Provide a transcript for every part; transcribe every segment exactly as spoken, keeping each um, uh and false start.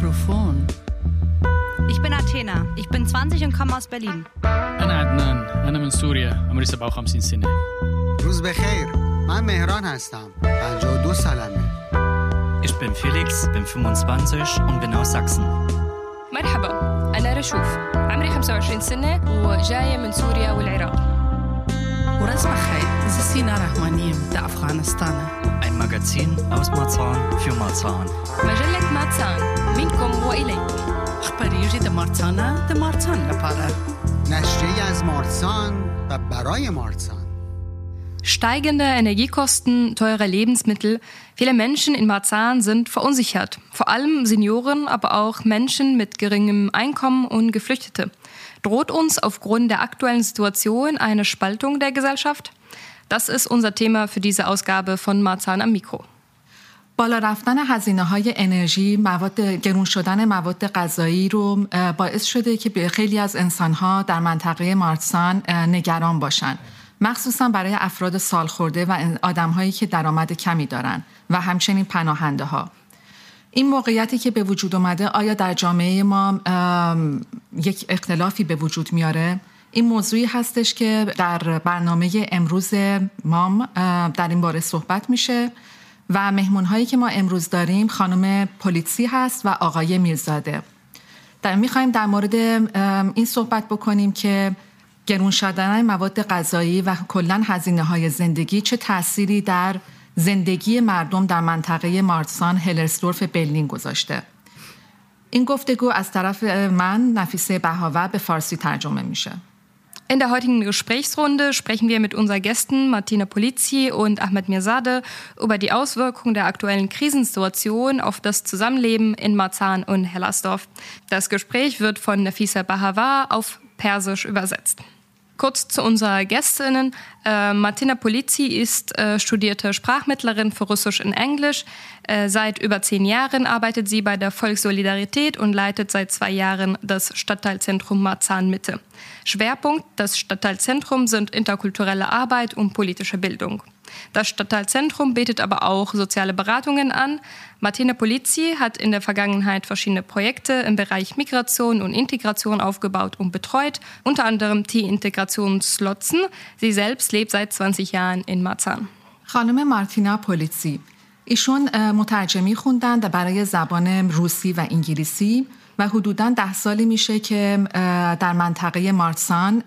Mikrofon. Ich bin Athena, ich bin zwanzig und komme aus Berlin. أنا عدنان, أنا من سوريا, عمري سبعة وخمسين سنة. روز بخیر, من مهران هستم, پنجاه و دو سالمه. Ich bin Felix, bin fünfundzwanzig und bin aus Sachsen. مرحبا, أنا رشوف, عمري خمسة وعشرين سنة وجاية من سوريا والعراق. Urazbachheit, das ist Sina Rahmanim, der Afghanistaner. Ein Magazin aus Marzahn für Marzahn. مجلة مارسان, منكم وإليكم. أخبار يجد مارسانا, ده مارسان لپاره. نشریه از مارسان و برای مارسان. Steigende Energiekosten, teure Lebensmittel. Viele Menschen in Marzahn sind verunsichert. Vor allem Senioren, aber auch Menschen mit geringem Einkommen und Geflüchtete. Droht uns aufgrund der aktuellen Situation eine Spaltung der Gesellschaft? Das ist unser Thema für diese Ausgabe von Marzahn am Mikro. بالا رفتن هزینه‌های انرژی، مواد گرون شدن مواد غذایی رو باعث شده که خیلی از انسان‌ها در منطقه مارسان نگران باشن. مخصوصا برای افراد سالخورده و آدم‌هایی که درآمد کمی دارن و همچنین پناهنده‌ها. این موقعیتی که به وجود اومده آیا در جامعه ما یک اختلافی به وجود میاره؟ این موضوعی هستش که در برنامه امروز ما در این باره صحبت میشه و مهمونهایی که ما امروز داریم خانم پولیتسی هست و آقای میرزاده. در میخوایم در مورد این صحبت بکنیم که گرون شدن مواد غذایی و کلاً هزینه‌های زندگی چه تأثیری در زندگی مردم در منطقه مارسان هلرسدورف برلین گذاشته. این گفتگو از طرف من نفیسه بهاور به فارسی ترجمه میشه. In der heutigen Gesprächsrunde sprechen wir mit unseren Gästen Martina Polizzi und Ahmed Mirzadeh über die Auswirkungen der aktuellen Krisensituation auf das Zusammenleben in Marzahn und Hellersdorf. Das Gespräch wird von Nafisa Bahawar auf Persisch übersetzt. Kurz zu unserer Gästinnen. Äh, Martina Polizzi ist äh, studierte Sprachmittlerin für Russisch und Englisch. Äh, seit über zehn Jahren arbeitet sie bei der Volkssolidarität und leitet seit zwei Jahren das Stadtteilzentrum Marzahn-Mitte. Schwerpunkt des Stadtteilzentrums sind interkulturelle Arbeit und politische Bildung. Das Stadtteilzentrum bietet aber auch soziale Beratungen an. Martina Polizzi hat in der Vergangenheit verschiedene Projekte im Bereich Migration und Integration aufgebaut und betreut, unter anderem die Integration Slotzen. Sie selbst lebt seit zwanzig Jahren in Marzahn. خانم مارتینا پولیتسی ایشون مترجمی خوندن برای زبان روسی و انگلیسی و حدوداً ده سالی میشه که در منطقه مارسان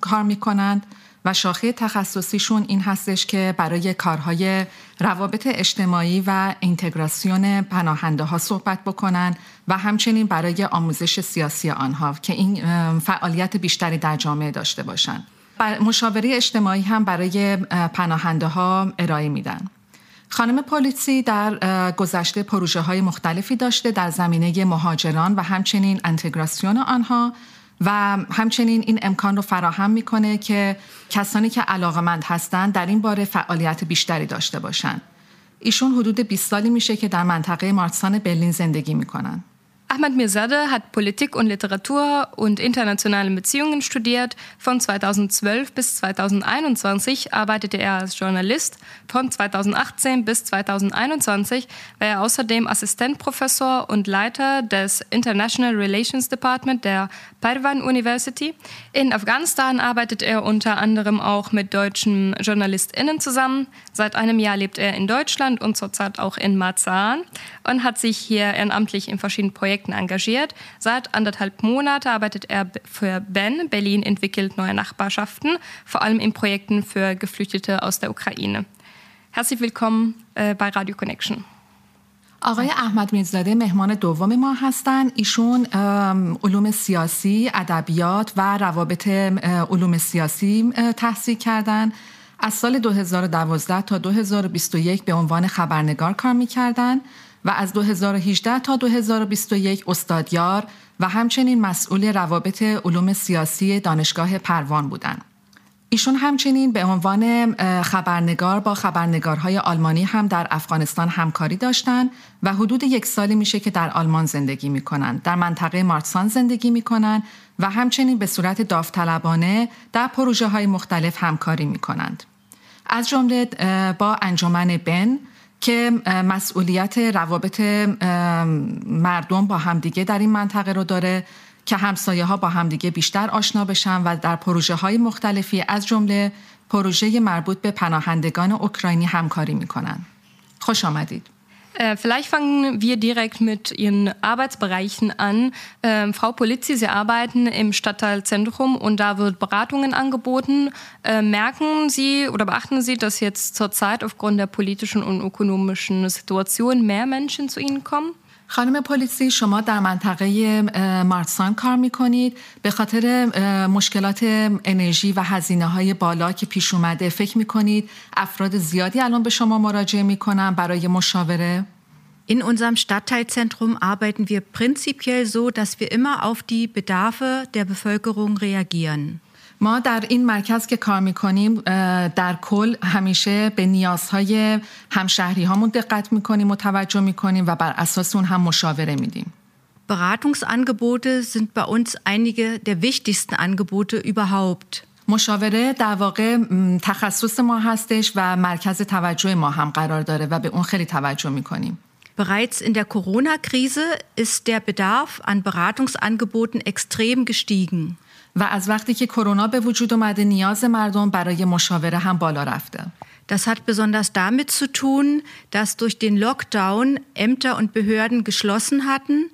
کار میکنند. و شاخه تخصصیشون این هستش که برای کارهای روابط اجتماعی و اینتگراسیون پناهنده ها صحبت بکنن و همچنین برای آموزش سیاسی آنها که این فعالیت بیشتری در جامعه داشته باشن. مشاوره اجتماعی هم برای پناهنده ها ارائه میدن. خانم پولیتسی در گذشته پروژه های مختلفی داشته در زمینه مهاجران و همچنین اینتگراسیون آنها و همچنین این امکان رو فراهم میکنه که کسانی که علاقه‌مند هستند در این باره فعالیت بیشتری داشته باشند. ایشون حدود بیست سالی میشه که در منطقه مارسان برلین زندگی میکنن. Ahmed Mirzadeh hat Politik und Literatur und internationale Beziehungen studiert. Von zweitausendzwölf bis zweitausendeinundzwanzig arbeitete er als Journalist. Von zweitausendachtzehn bis zweitausendeinundzwanzig war er außerdem Assistentprofessor und Leiter des International Relations Department der Parvan University. In Afghanistan arbeitet er unter anderem auch mit deutschen JournalistInnen zusammen. Seit einem Jahr lebt er in Deutschland und zurzeit auch in Marzahn und hat sich hier ehrenamtlich in verschiedenen Projekten engagiert. Seit anderthalb Monaten arbeitet er für BEN, Berlin entwickelt neue Nachbarschaften, vor allem in Projekten für Geflüchtete aus der Ukraine. Herzlich willkommen äh, bei Radio Connection. آقای احمد میرزاده مهمان دوم ما هستند. ایشون علوم سیاسی، ادبیات و روابط علوم سیاسی تحصیل کردند. از سال دو هزار و دوازده تا دو هزار و بیست و یک به عنوان خبرنگار کار می‌کردند. و از دو هزار و هجده تا دو هزار و بیست و یک استادیار و همچنین مسئول روابط علوم سیاسی دانشگاه پروان بودند. ایشون همچنین به عنوان خبرنگار با خبرنگارهای آلمانی هم در افغانستان همکاری داشتند و حدود یک سالی میشه که در آلمان زندگی میکنن. در منطقه مارسان زندگی میکنن و همچنین به صورت داوطلبانه در پروژه های مختلف همکاری میکنند. از جمله با انجمن بن که مسئولیت روابط مردم با همدیگه در این منطقه رو داره که همسایه ها با همدیگه بیشتر آشنا بشن و در پروژه های مختلفی از جمله پروژه مربوط به پناهندگان اوکراینی همکاری میکنن. خوش آمدید. Vielleicht fangen wir direkt mit Ihren Arbeitsbereichen an. Ähm, Frau Polizzi, Sie arbeiten im Stadtteil Zentrum und da wird Beratungen angeboten. Äh, merken Sie oder beachten Sie, dass jetzt zurzeit aufgrund der politischen und ökonomischen Situation mehr Menschen zu Ihnen kommen? خانم پلیسی، شما در منطقه مارسان کار میکنید. به خاطر مشکلات انرژی و هزینه های بالا که پیش اومده فکر میکنید افراد زیادی الان به شما مراجعه میکنن برای مشاوره؟ In unserem Stadtteilzentrum arbeiten wir prinzipiell so, dass wir immer auf die Bedarfe der Bevölkerung reagieren. ما در این مرکز که کار میکنیم در کل همیشه به نیازهای همشهری هامون دقت میکنیم و توجه میکنیم و بر اساس اون هم مشاوره میدیم. Beratungsangebote sind bei uns einige der wichtigsten Angebote überhaupt. مشاوره در واقع تخصص ما هستش و مرکز توجه ما هم قرار داره و به اون خیلی توجه میکنیم. Bereits in der Corona-Krise ist der Bedarf an Beratungsangeboten extrem gestiegen. و از وقتی که کرونا به وجود اومده نیاز مردم برای مشاوره هم بالا رفته. Das hat besonders damit zu tun, dass durch den Lockdown Ämter und Behörden geschlossen hatten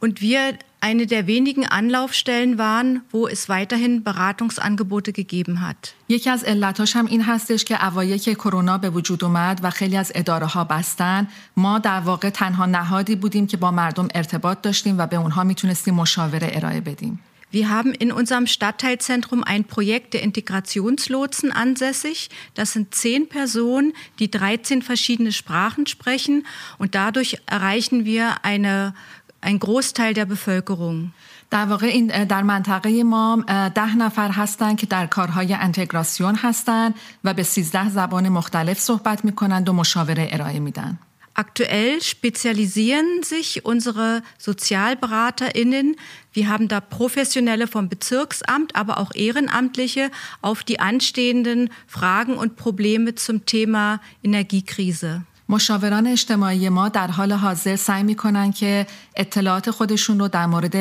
und wir eine der wenigen Anlaufstellen waren, wo es weiterhin Beratungsangebote gegeben hat. یکی از علتاش هم این هستش که اوایل که کرونا به وجود اومد و خیلی از اداره ها بستن، ما در واقع تنها نهادی بودیم که با مردم ارتباط داشتیم و به اونها میتونستیم مشاوره ارائه بدیم. Wir haben in unserem Stadtteilzentrum ein Projekt der Integrationslotsen ansässig. Das sind zehn Personen, die dreizehn verschiedene Sprachen sprechen. Und dadurch erreichen wir eine, einen Großteil der Bevölkerung. در واقع این در منطقه ما ده نفر هستند که در کارهای انتگراسیون هستند و به سیزده زبان مختلف صحبت می‌کنند و مشاوره ارائه میدن. Aktuell spezialisieren sich unsere SozialberaterInnen, wir haben da Professionelle vom Bezirksamt, aber auch Ehrenamtliche, auf die anstehenden Fragen und Probleme zum Thema Energiekrise. مشاوران اجتماعی ما در حال حاضر سعی میکنن که اطلاعات خودشون رو در مورد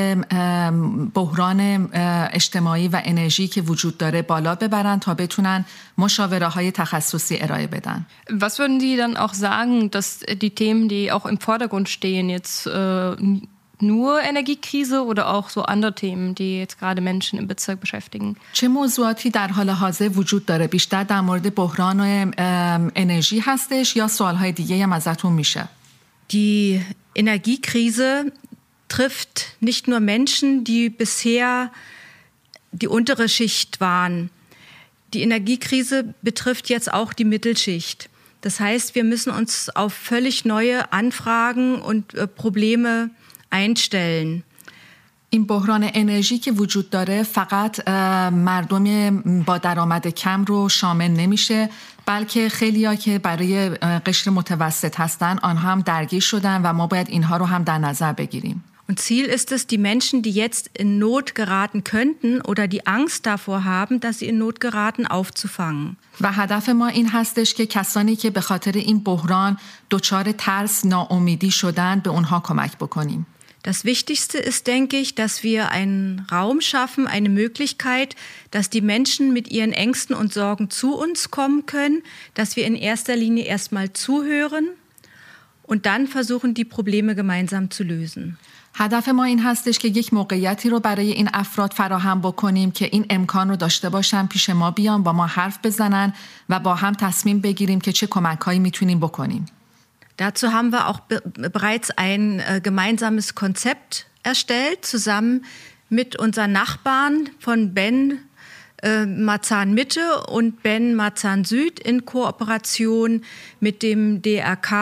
بحران اجتماعی و انرژی که وجود داره بالا ببرن تا بتونن مشاوره های تخصصی ارائه بدن. Was würden Sie dann auch sagen, dass die Themen, die auch im Vordergrund stehen, jetzt äh, nur Energiekrise oder auch so andere Themen, die jetzt gerade Menschen im Bezirk beschäftigen? چه موضوعاتی در حال حاضر وجود داره؟ بیشتر در مورد بحران و انرژی هستش یا سوالهای دیگه هم ازتون میشه؟ Die Energiekrise trifft nicht nur Menschen, die bisher die untere Schicht waren. Die Energiekrise betrifft jetzt auch die Mittelschicht. Das heißt, wir müssen uns auf völlig neue Anfragen und äh, Probleme einstellen. این بحران انرژی که وجود داره فقط مردم با درآمد کم رو شامل نمیشه، بلکه خیلیا که برای قشر متوسط هستن آنها هم درگیر شدن و ما باید اینها رو هم در نظر بگیریم. Und Ziel ist es, die Menschen, die jetzt in Not geraten könnten oder die Angst davor haben, dass sie in Not geraten, aufzufangen. و هدف ما این هستش که کسانی که به خاطر این بحران دچار ترس، ناامیدی شدن، به اونها کمک بکنیم. Das Wichtigste ist, denke ich, dass wir einen Raum schaffen, eine Möglichkeit, dass die Menschen mit ihren Ängsten und Sorgen zu uns kommen können, dass wir in erster Linie erstmal zuhören und dann versuchen, die Probleme gemeinsam zu lösen. هدف ما این هستش که یک موقعیتی رو برای این افراد فراهم بکنیم که این امکان رو داشته باشن پیش ما بیان، با ما حرف بزنن و با هم تصمیم بگیریم که چه کمک‌هایی میتونیم بکنیم. Dazu haben wir auch be- bereits ein äh, gemeinsames Konzept erstellt, zusammen mit unseren Nachbarn von Ben äh, Marzahn Mitte und Ben Marzahn Süd in Kooperation mit dem D R K.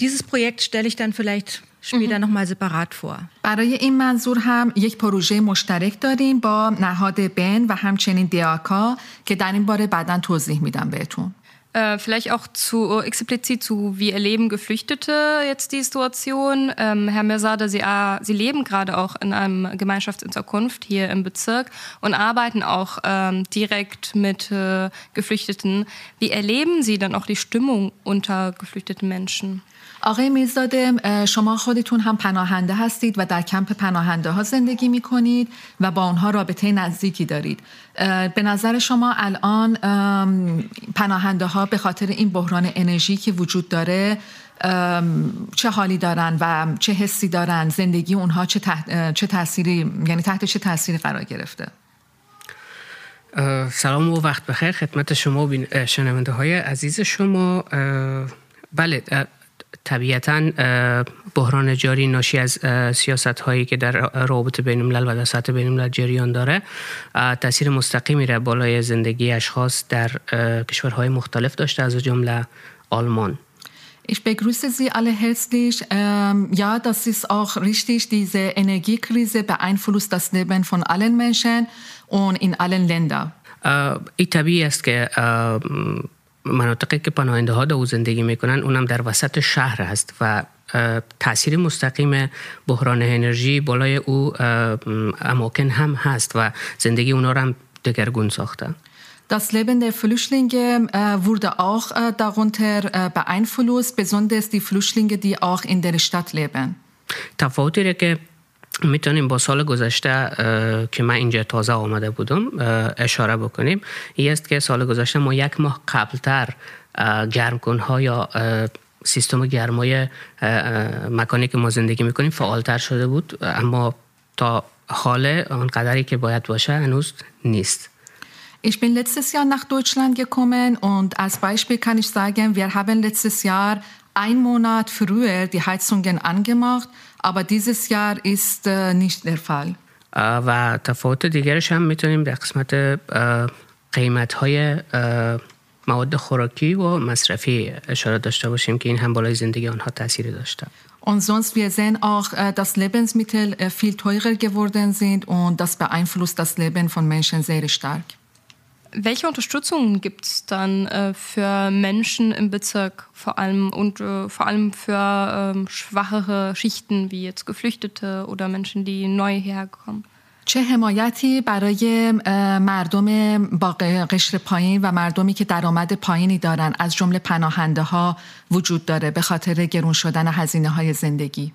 Dieses Projekt stelle ich dann vielleicht später nochmal separat vor. برای این منظور هم یک پروژه مشترک داریم با نهاد بن و همچنین دیاکا که در این باره بعداً توضیح میدم بهتون. Äh, vielleicht auch zu explizit zu, wie erleben Geflüchtete jetzt die Situation. Ähm, Herr Mirzadeh, Sie, Sie leben gerade auch in einem Gemeinschaftsunterkunft hier im Bezirk und arbeiten auch ähm, direkt mit äh, Geflüchteten. Wie erleben Sie dann auch die Stimmung unter geflüchteten Menschen? آقای میرزاده، شما خودتون هم پناهنده هستید و در کمپ پناهنده ها زندگی می کنید و با اونها رابطه نزدیکی دارید. به نظر شما الان پناهنده ها به خاطر این بحران انرژی که وجود داره چه حالی دارن و چه حسی دارن؟ زندگی اونها چه تحت چه تأثیری، یعنی تحت چه تأثیری قرار گرفته؟ سلام و وقت بخیر خدمت شما شنونده های عزیز شما. بله، طبیعتاً بحران جاری ناشی از سیاست‌هایی که در روابط بین‌الملل و در سطح بین‌الملل جریان داره تاثیر مستقیمی را بالای زندگی اشخاص در کشورهای مختلف داشته از جمله آلمان. Ich begrüße Sie alle herzlich. Ähm, ja, das ist auch richtig. Diese Energiekrise beeinflusst das Leben von allen Menschen und in allen Ländern. این طبیعی است که مناطقی که پناهنده ها در او زندگی میکنن اونم در وسط شهر هست و تاثیر مستقیم بحران انرژی بالای او اماکن هم هست و زندگی اونا رو هم دگرگون ساخته. Das Leben der Flüchtlinge äh, wurde auch äh, darunter äh, beeinflusst, besonders die Flüchtlinge, die auch in der Stadt leben. تفاوتی را که میتونیم با سال گذشته که من اینجا تازه آمده بودم اشاره بکنیم این است که سال گذشته ما یک ماه قبلتر گرمکنها یا سیستم گرمای مکانی که ما زندگی میکنیم فعالتر شده بود اما تا حال آنقدری که باید باشه هنوز نیست. Ich bin letztes Jahr nach Deutschland gekommen und als Beispiel kann ich sagen, wir haben letztes Jahr einen Monat früher die Heizungen angemacht, aber dieses Jahr ist äh, nicht der Fall. و تفاوت دیگرش هم میتونیم در قسمت قیمت‌های مواد خوراکی و مصرفی اشاره داشته باشیم که این هم بالای زندگی آنها تأثیر داشته. Und sonst wir sehen auch, dass Lebensmittel viel teurer geworden sind und das beeinflusst das Leben von Menschen sehr stark. Welche Unterstützung gibt es dann äh, für Menschen im Bezirk, vor allem und äh, vor allem für ähm, schwachere Schichten wie jetzt Geflüchtete oder Menschen, die neu herkommen? چه حمایتی برای مردم با قشر پایین و مردمی که درآمد پایینی دارن از جمله پناهنده ها وجود داره به خاطر گرون شدن هزینه های زندگی؟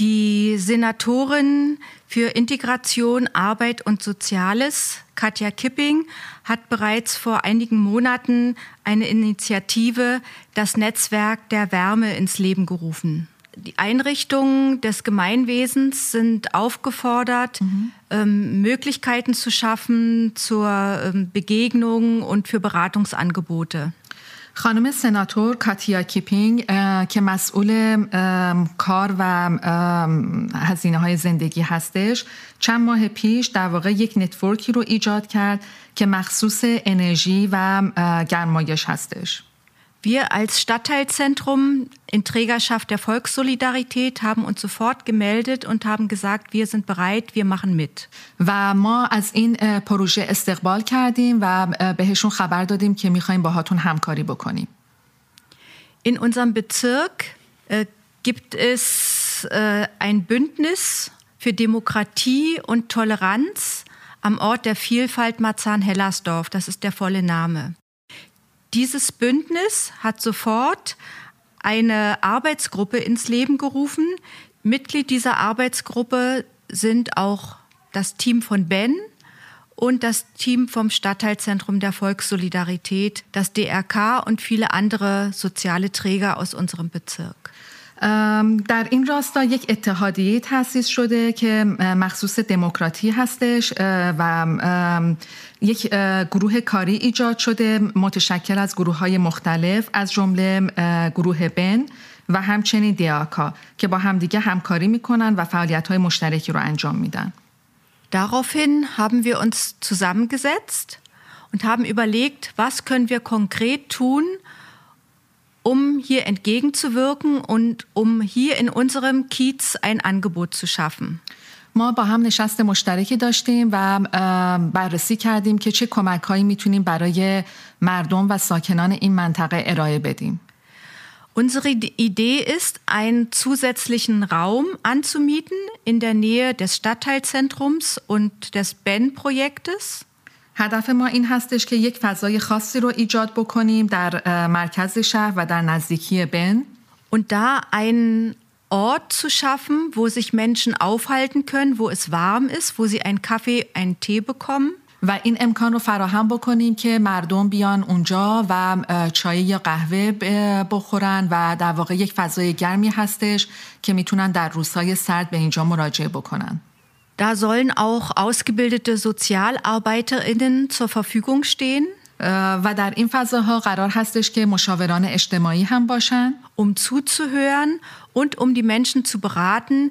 Die Senatorin für Integration, Arbeit und Soziales, Katja Kipping, hat bereits vor einigen Monaten eine Initiative, das Netzwerk der Wärme, ins Leben gerufen. Die Einrichtungen des Gemeinwesens sind aufgefordert, mhm. ähm, Möglichkeiten zu schaffen zur ähm, Begegnung und für Beratungsangebote. خانم سناتور کاتیا کیپینگ که مسئول کار و هزینه های زندگی هستش چند ماه پیش در واقع یک نتورکی رو ایجاد کرد که مخصوص انرژی و گرمایش هستش. Wir als Stadtteilzentrum in Trägerschaft der Volkssolidarität haben uns sofort gemeldet und haben gesagt, wir sind bereit, wir machen mit. و ما از این پروژه استقبال کردیم و بهشون خبر دادیم که می‌خوایم باهاتون همکاری بکنیم. In unserem Bezirk äh, gibt es äh, ein Bündnis für Demokratie und Toleranz am Ort der Vielfalt Marzahn-Hellersdorf, das ist der volle Name. Dieses Bündnis hat sofort eine Arbeitsgruppe ins Leben gerufen. Mitglied dieser Arbeitsgruppe sind auch das Team von Ben und das Team vom Stadtteilzentrum der Volkssolidarität, das D R K und viele andere soziale Träger aus unserem Bezirk. در این راستا یک اتحادیه تأسیس شده که مخصوص دموکراتی هستش و یک گروه کاری ایجاد شده متشکل از گروه‌های مختلف از جمله گروه بن و همچنین دیاکا که با همدیگه همکاری میکنن و فعالیت‌های مشترکی رو انجام میدن. Daraufhin haben wir uns zusammengesetzt und haben überlegt, was können wir konkret tun, um hier entgegenzuwirken und um hier in unserem Kiez ein Angebot zu schaffen. ما با هم نشست مشترکی داشتیم و بررسی کردیم که چه کمک‌هایی میتونیم برای مردم و ساکنان این منطقه ارائه بدیم. Unsere Idee ist, einen zusätzlichen Raum anzumieten in der Nähe des Stadtteilzentrums und des Ben-Projektes. هدف ما این هستش که یک فضای خاصی رو ایجاد بکنیم در مرکز شهر و در نزدیکی بن. Und da einen Ort zu schaffen, wo sich Menschen aufhalten können, wo es warm ist, wo sie einen Kaffee, einen Tee bekommen. و این امکان رو فراهم بکنیم که مردم بیان اونجا و چای یا قهوه بخورن و در واقع یک فضای گرمی هستش که میتونن در روزهای سرد به اینجا مراجعه بکنن. Da sollen auch ausgebildete SozialarbeiterInnen zur Verfügung stehen. و در این فضاها قرار هستش که مشاوران اجتماعی هم باشن. Um zuzuhören und um die Menschen zu beraten,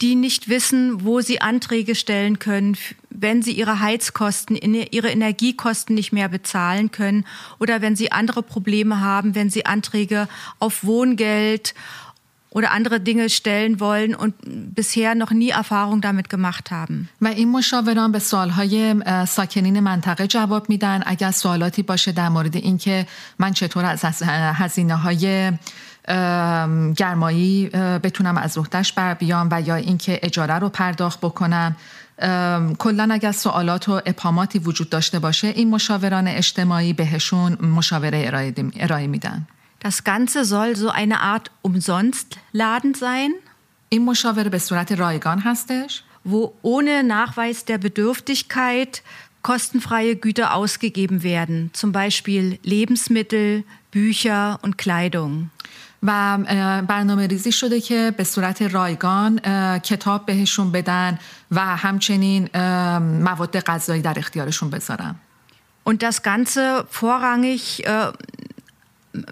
die nicht wissen, wo sie Anträge stellen können, wenn sie ihre Heizkosten, ihre Energiekosten nicht mehr bezahlen können oder wenn sie andere Probleme haben, wenn sie Anträge auf Wohngeld oder andere Dinge stellen wollen und bisher noch nie Erfahrung damit gemacht haben. و این مشاوران به سوالهای ساکنین منطقه جواب میدن. اگر سوالاتی باشه در مورد این که من چطور از هزینه‌های گرمایی بتونم از عهده‌اش بر بیام و یا اینکه اجاره رو پرداخت بکنم، کلا اگر سوالات و ابهاماتی وجود داشته باشه این مشاوران اجتماعی بهشون مشاوره ارائه میدن. Das Ganze soll so eine Art Umsonstladen sein. این مشاوره به صورت رایگان هستش. Wo ohne Nachweis der Bedürftigkeit kostenfreie Güter ausgegeben werden, zum Beispiel Lebensmittel, Bücher und Kleidung. و برنامه ریزی شده که به صورت رایگان کتاب بهشون بدن و همچنین مواد غذایی در اختیارشون بذارن. Und das Ganze vorrangig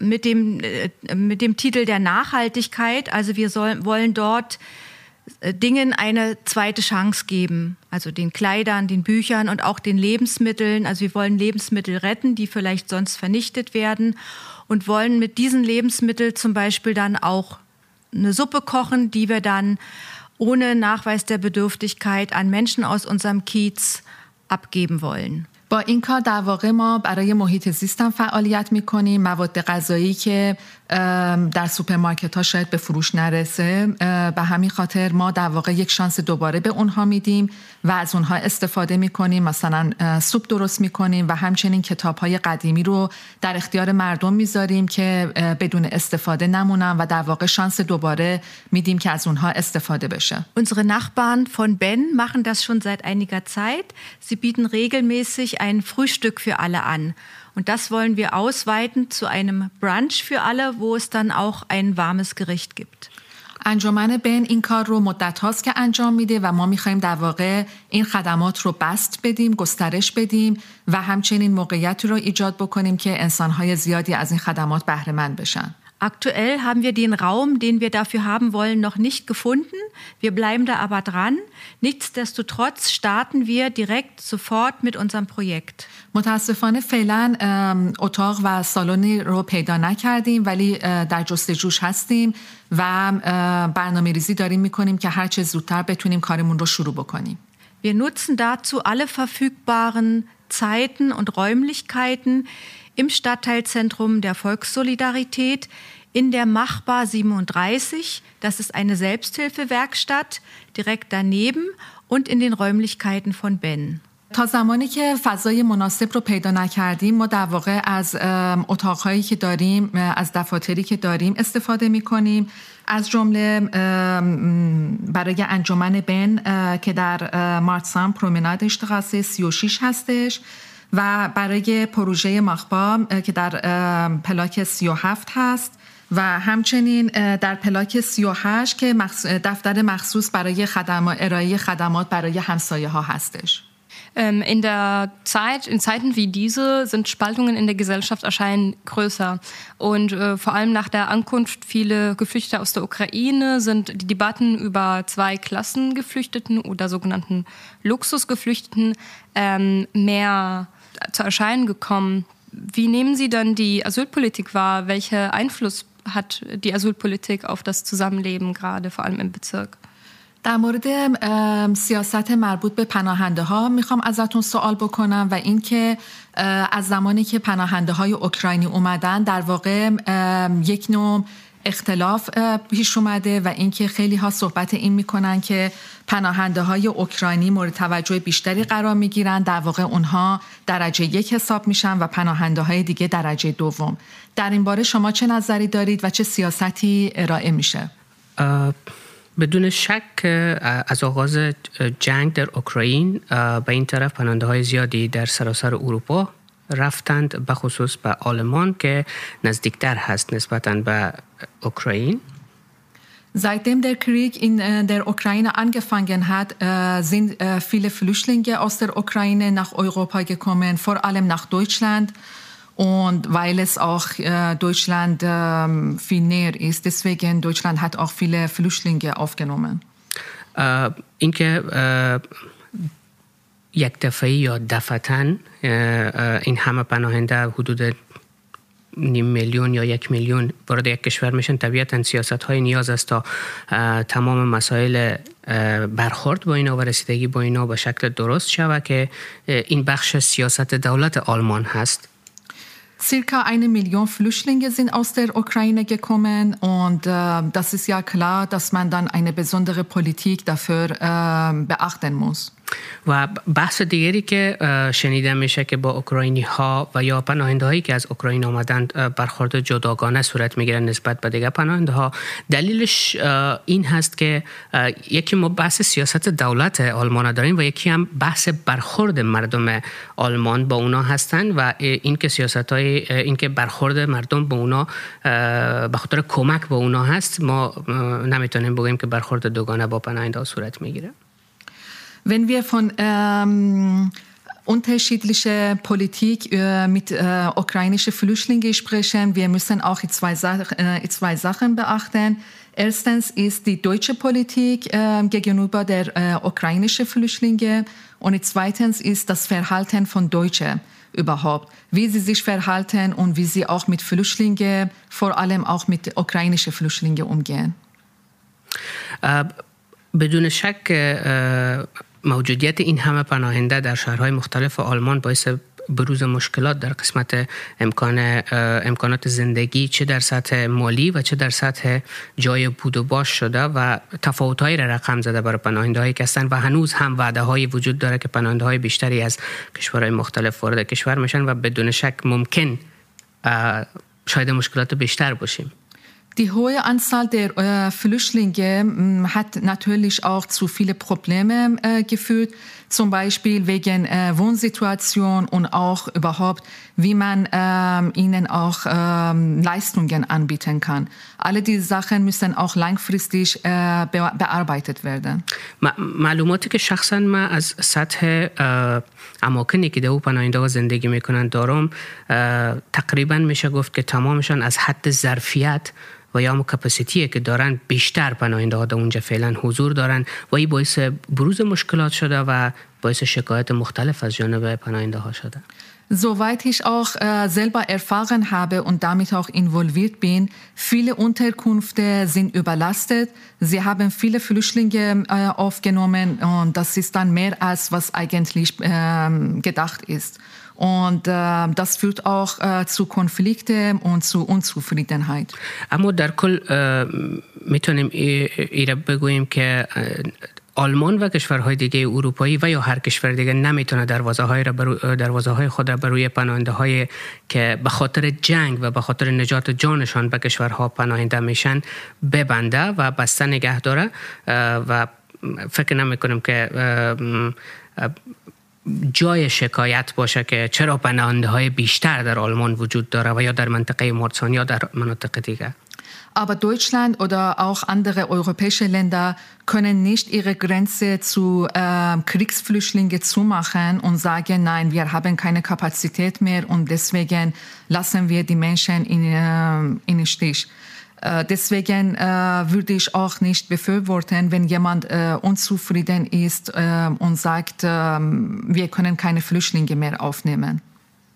mit dem, mit dem Titel der Nachhaltigkeit, also wir sollen, wollen dort Dingen eine zweite Chance geben, also den Kleidern, den Büchern und auch den Lebensmitteln. Also wir wollen Lebensmittel retten, die vielleicht sonst vernichtet werden und wollen mit diesen Lebensmitteln zum Beispiel dann auch eine Suppe kochen, die wir dann ohne Nachweis der Bedürftigkeit an Menschen aus unserem Kiez abgeben wollen. با این کار در واقع ما برای محیط زیستم فعالیت میکنیم. مواد غذایی که در سوپرمارکت ها شاید به فروش نرسه، به همین خاطر ما در واقع یک شانس دوباره به اونها میدیم و از اونها استفاده میکنیم. مثلا سوپ درست میکنیم و همچنین کتاب های قدیمی رو در اختیار مردم میذاریم که بدون استفاده نمونن و در واقع شانس دوباره میدیم که از اونها استفاده بشه. Unsere Nachbarn von Ben machen das schon seit einiger Zeit. Sie bieten regelmäßig ein Frühstück für alle an. Und das wollen wir ausweiten zu einem Brunch für alle, wo es dann auch ein warmes Gericht gibt. انجمن بن این کار رو مدت هاست که انجام میده و ما میخوایم در واقع این خدمات رو بسط بدیم، گسترش بدیم و همچنین موقعیت رو ایجاد بکنیم که انسانهای زیادی از این خدمات بهره مند بشن. Aktuell haben wir den Raum, den wir dafür haben wollen, noch nicht gefunden. Wir bleiben da aber dran. Nichtsdestotrotz starten wir direkt sofort mit unserem Projekt. متاسفانه فعلا اتاق و سالنی رو پیدا نکردیم ولی در جستجوش هستیم و برنامه‌ریزی داریم می‌کنیم که هر چه زودتر بتونیم کارمون رو شروع بکنیم. Wir nutzen dazu alle verfügbaren Zeiten und Räumlichkeiten im Stadtteilzentrum der Volkssolidarität in der Machbar siebenunddreißig, das ist eine Selbsthilfewerkstatt, direkt daneben und in den Räumlichkeiten von Ben. تا زمانی که فضای مناسب رو پیدا نکردیم ما در واقع از اتاقهایی که داریم، از دفاتری که داریم استفاده می‌کنیم، از جمله برای انجمن بن که در مارتسان پرومناد اشتغاسی سی و شش هستش و برای پروژه مخبا که در پلاک سی و هفت هست و همچنین در پلاک سی و هشت که دفتر مخصوص برای خدمات ارائه خدمات برای همسایه ها هستش. In der Zeit, in Zeiten wie diese sind Spaltungen in der Gesellschaft erscheinen größer und äh, vor allem nach der Ankunft vieler Geflüchteter aus der Ukraine sind die Debatten über zwei Klassen Geflüchteten oder sogenannten Luxusgeflüchteten ähm, mehr zu erscheinen gekommen. Wie nehmen Sie dann die Asylpolitik wahr? Welchen Einfluss hat die Asylpolitik auf das Zusammenleben gerade vor allem im Bezirk? در مورد سیاست مربوط به پناهنده ها میخوام ازتون سوال بکنم و اینکه از زمانی که پناهنده های اوکراینی اومدن در واقع یک نوع اختلاف پیش اومده و اینکه خیلی ها صحبت این میکنن که پناهنده های اوکراینی مورد توجه بیشتری قرار میگیرن، در واقع اونها درجه یک حساب میشن و پناهنده های دیگه درجه دوم. در این باره شما چه نظری دارید و چه سیاستی ارائه میشه؟ بدون شک از آغاز جنگ در اوکراین به این طرف پناهنده های زیادی در سراسر اروپا رفتند، به خصوص به آلمان که نزدیکتر هست نسبتاً به اوکراین. Seitdem der Krieg in der Ukraine angefangen hat, sind viele Flüchtlinge aus der Ukraine nach Europa gekommen, vor allem nach Deutschland. Und weil es auch Deutschland viel näher ist, deswegen Deutschland hat auch viele Flüchtlinge aufgenommen. Inke یک دفعه یا دفعتن این همه پناهنده حدود نیم میلیون یا یک میلیون وارد یک کشور میشن، طبیعتا سیاست های نیاز است تا تمام مسائل برخورد با اینا و رسیدگی با اینا به شکل درست شود که این بخش سیاست دولت آلمان هست. Circa eine Million Flüchtlinge sind aus der Ukraine gekommen und äh, das ist ja klar, dass man dann eine besondere Politik dafür äh, beachten muss. و بحث دیگری که شنیده میشه که با اوکراینی ها و یا پناهنده هایی که از اوکراین آمدند برخورد جداگانه صورت میگیره نسبت به دیگر پناهنده ها. دلیلش این هست که یکی ما بحث سیاست دولت آلمان داریم و یکی هم بحث برخورد مردم آلمان با اونا هستند و این که سیاست های این که برخورد مردم با اونا به خاطر کمک با اونا هست، ما نمیتونیم بگیم که برخورد دوگانه با پناهنده ها صورت میگیره. Wenn wir von ähm, unterschiedlicher Politik äh, mit äh, ukrainischen Flüchtlingen sprechen, wir müssen auch zwei, Sach- äh, zwei Sachen beachten. Erstens ist die deutsche Politik äh, gegenüber der äh, ukrainischen Flüchtlinge und zweitens ist das Verhalten von Deutschen überhaupt, wie sie sich verhalten und wie sie auch mit Flüchtlingen, vor allem auch mit ukrainischen Flüchtlingen umgehen. Äh, بدون شک موجودیت این همه پناهنده در شهرهای مختلف آلمان باعث بروز مشکلات در قسمت امکان امکانات زندگی چه در سطح مالی و چه در سطح جای بود و باش شده و تفاوت‌هایی را رقم زده برای پناهنده‌هایی که هستند و هنوز هم وعده‌هایی وجود داره که پناهنده‌های بیشتری از کشورهای مختلف وارد کشور میشن و بدون شک ممکن شاید مشکلات بیشتر باشیم. Die hohe Anzahl der äh, Flüchtlinge mh, hat natürlich auch zu viele Probleme äh, geführt, zum Beispiel wegen äh, Wohnsituation und auch überhaupt, wie man äh, ihnen auch äh, Leistungen anbieten kann. Alle diese Sachen müssen auch langfristig äh, be- bearbeitet werden. Ma- معلوماتی که شخصا من از سطح اماکنی که دو پناهنده‌ها زندگی میکنن دارم تقریبا میشه گفت که تمامشان از حد ظرفیت و یا کپاسیتی که دارن بیشتر پناهنده ها در اونجا فعلا حضور دارن و این باعث بروز مشکلات شده و باعث شکایات مختلف از جانب پناهنده ها شده. Soweit ich auch äh, selber erfahren habe und damit auch involviert bin, viele Unterkünfte sind überlastet. Sie haben viele Flüchtlinge äh, aufgenommen und das ist dann mehr als was eigentlich äh, gedacht ist. Und äh, das führt auch äh, zu Konflikten und zu Unzufriedenheit. Aber در کل میتونیم ایرا بگوییم که آلمان و کشورهای دیگه اروپایی و یا هر کشور دیگه نمیتونه دروازه های را برو... دروازه های خود را بروی پناهنده های که به خاطر جنگ و به خاطر نجات جانشان به کشورها پناهنده میشن ببنده و بسته نگه داره و فکر نمیکنم که جای شکایت باشه که چرا پناهنده های بیشتر در آلمان وجود داره و یا در منطقه مارسان یا در مناطق دیگه. Aber Deutschland oder auch andere europäische Länder können nicht ihre Grenze zu äh, Kriegsflüchtlingen zumachen und sagen, nein, wir haben keine Kapazität mehr und deswegen lassen wir die Menschen in, äh, in den Stich. Äh, deswegen äh, würde ich auch nicht befürworten, wenn jemand äh, unzufrieden ist äh, und sagt, äh, wir können keine Flüchtlinge mehr aufnehmen.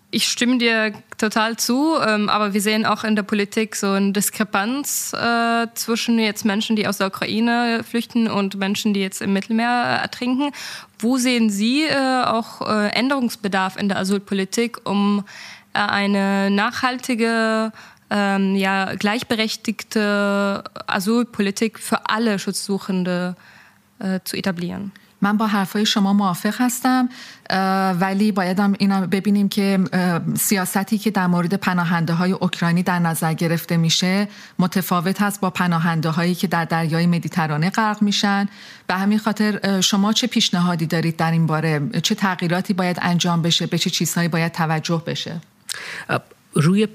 Ich stimme dir total zu, ähm, aber wir sehen auch in der Politik so eine Diskrepanz äh, zwischen jetzt Menschen, die aus der Ukraine flüchten und Menschen, die jetzt im Mittelmeer äh, ertrinken. Wo sehen Sie äh, auch äh, Änderungsbedarf in der Asylpolitik, um äh, eine nachhaltige, ähm, ja, gleichberechtigte Asylpolitik für alle Schutzsuchende äh, zu etablieren? من با حرفای شما موافق هستم ولی بایدم اینا ببینیم که سیاستی که در مورد پناهنده های اوکراینی در نظر گرفته میشه متفاوت هست با پناهنده هایی که در دریای مدیترانه غرق میشن. به همین خاطر شما چه پیشنهادی دارید در این باره؟ چه تغییراتی باید انجام بشه؟ به چه چیزهایی باید توجه بشه؟ روی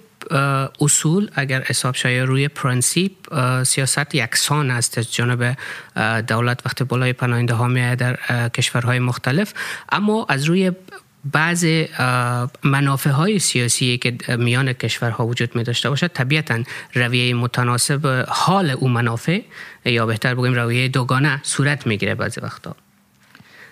اصول اگر حساب شاید روی پرنسیپ سیاست یکسان است از جانب دولت وقتی بالای پناهنده ها میاد در کشورهای مختلف، اما از روی بعض منافع های سیاسی که میان کشورها وجود می داشته باشد طبیعتا رویه متناسب حال اون منافع یا بهتر بگیم رویه دوگانه صورت می گیره بعضی وقتا.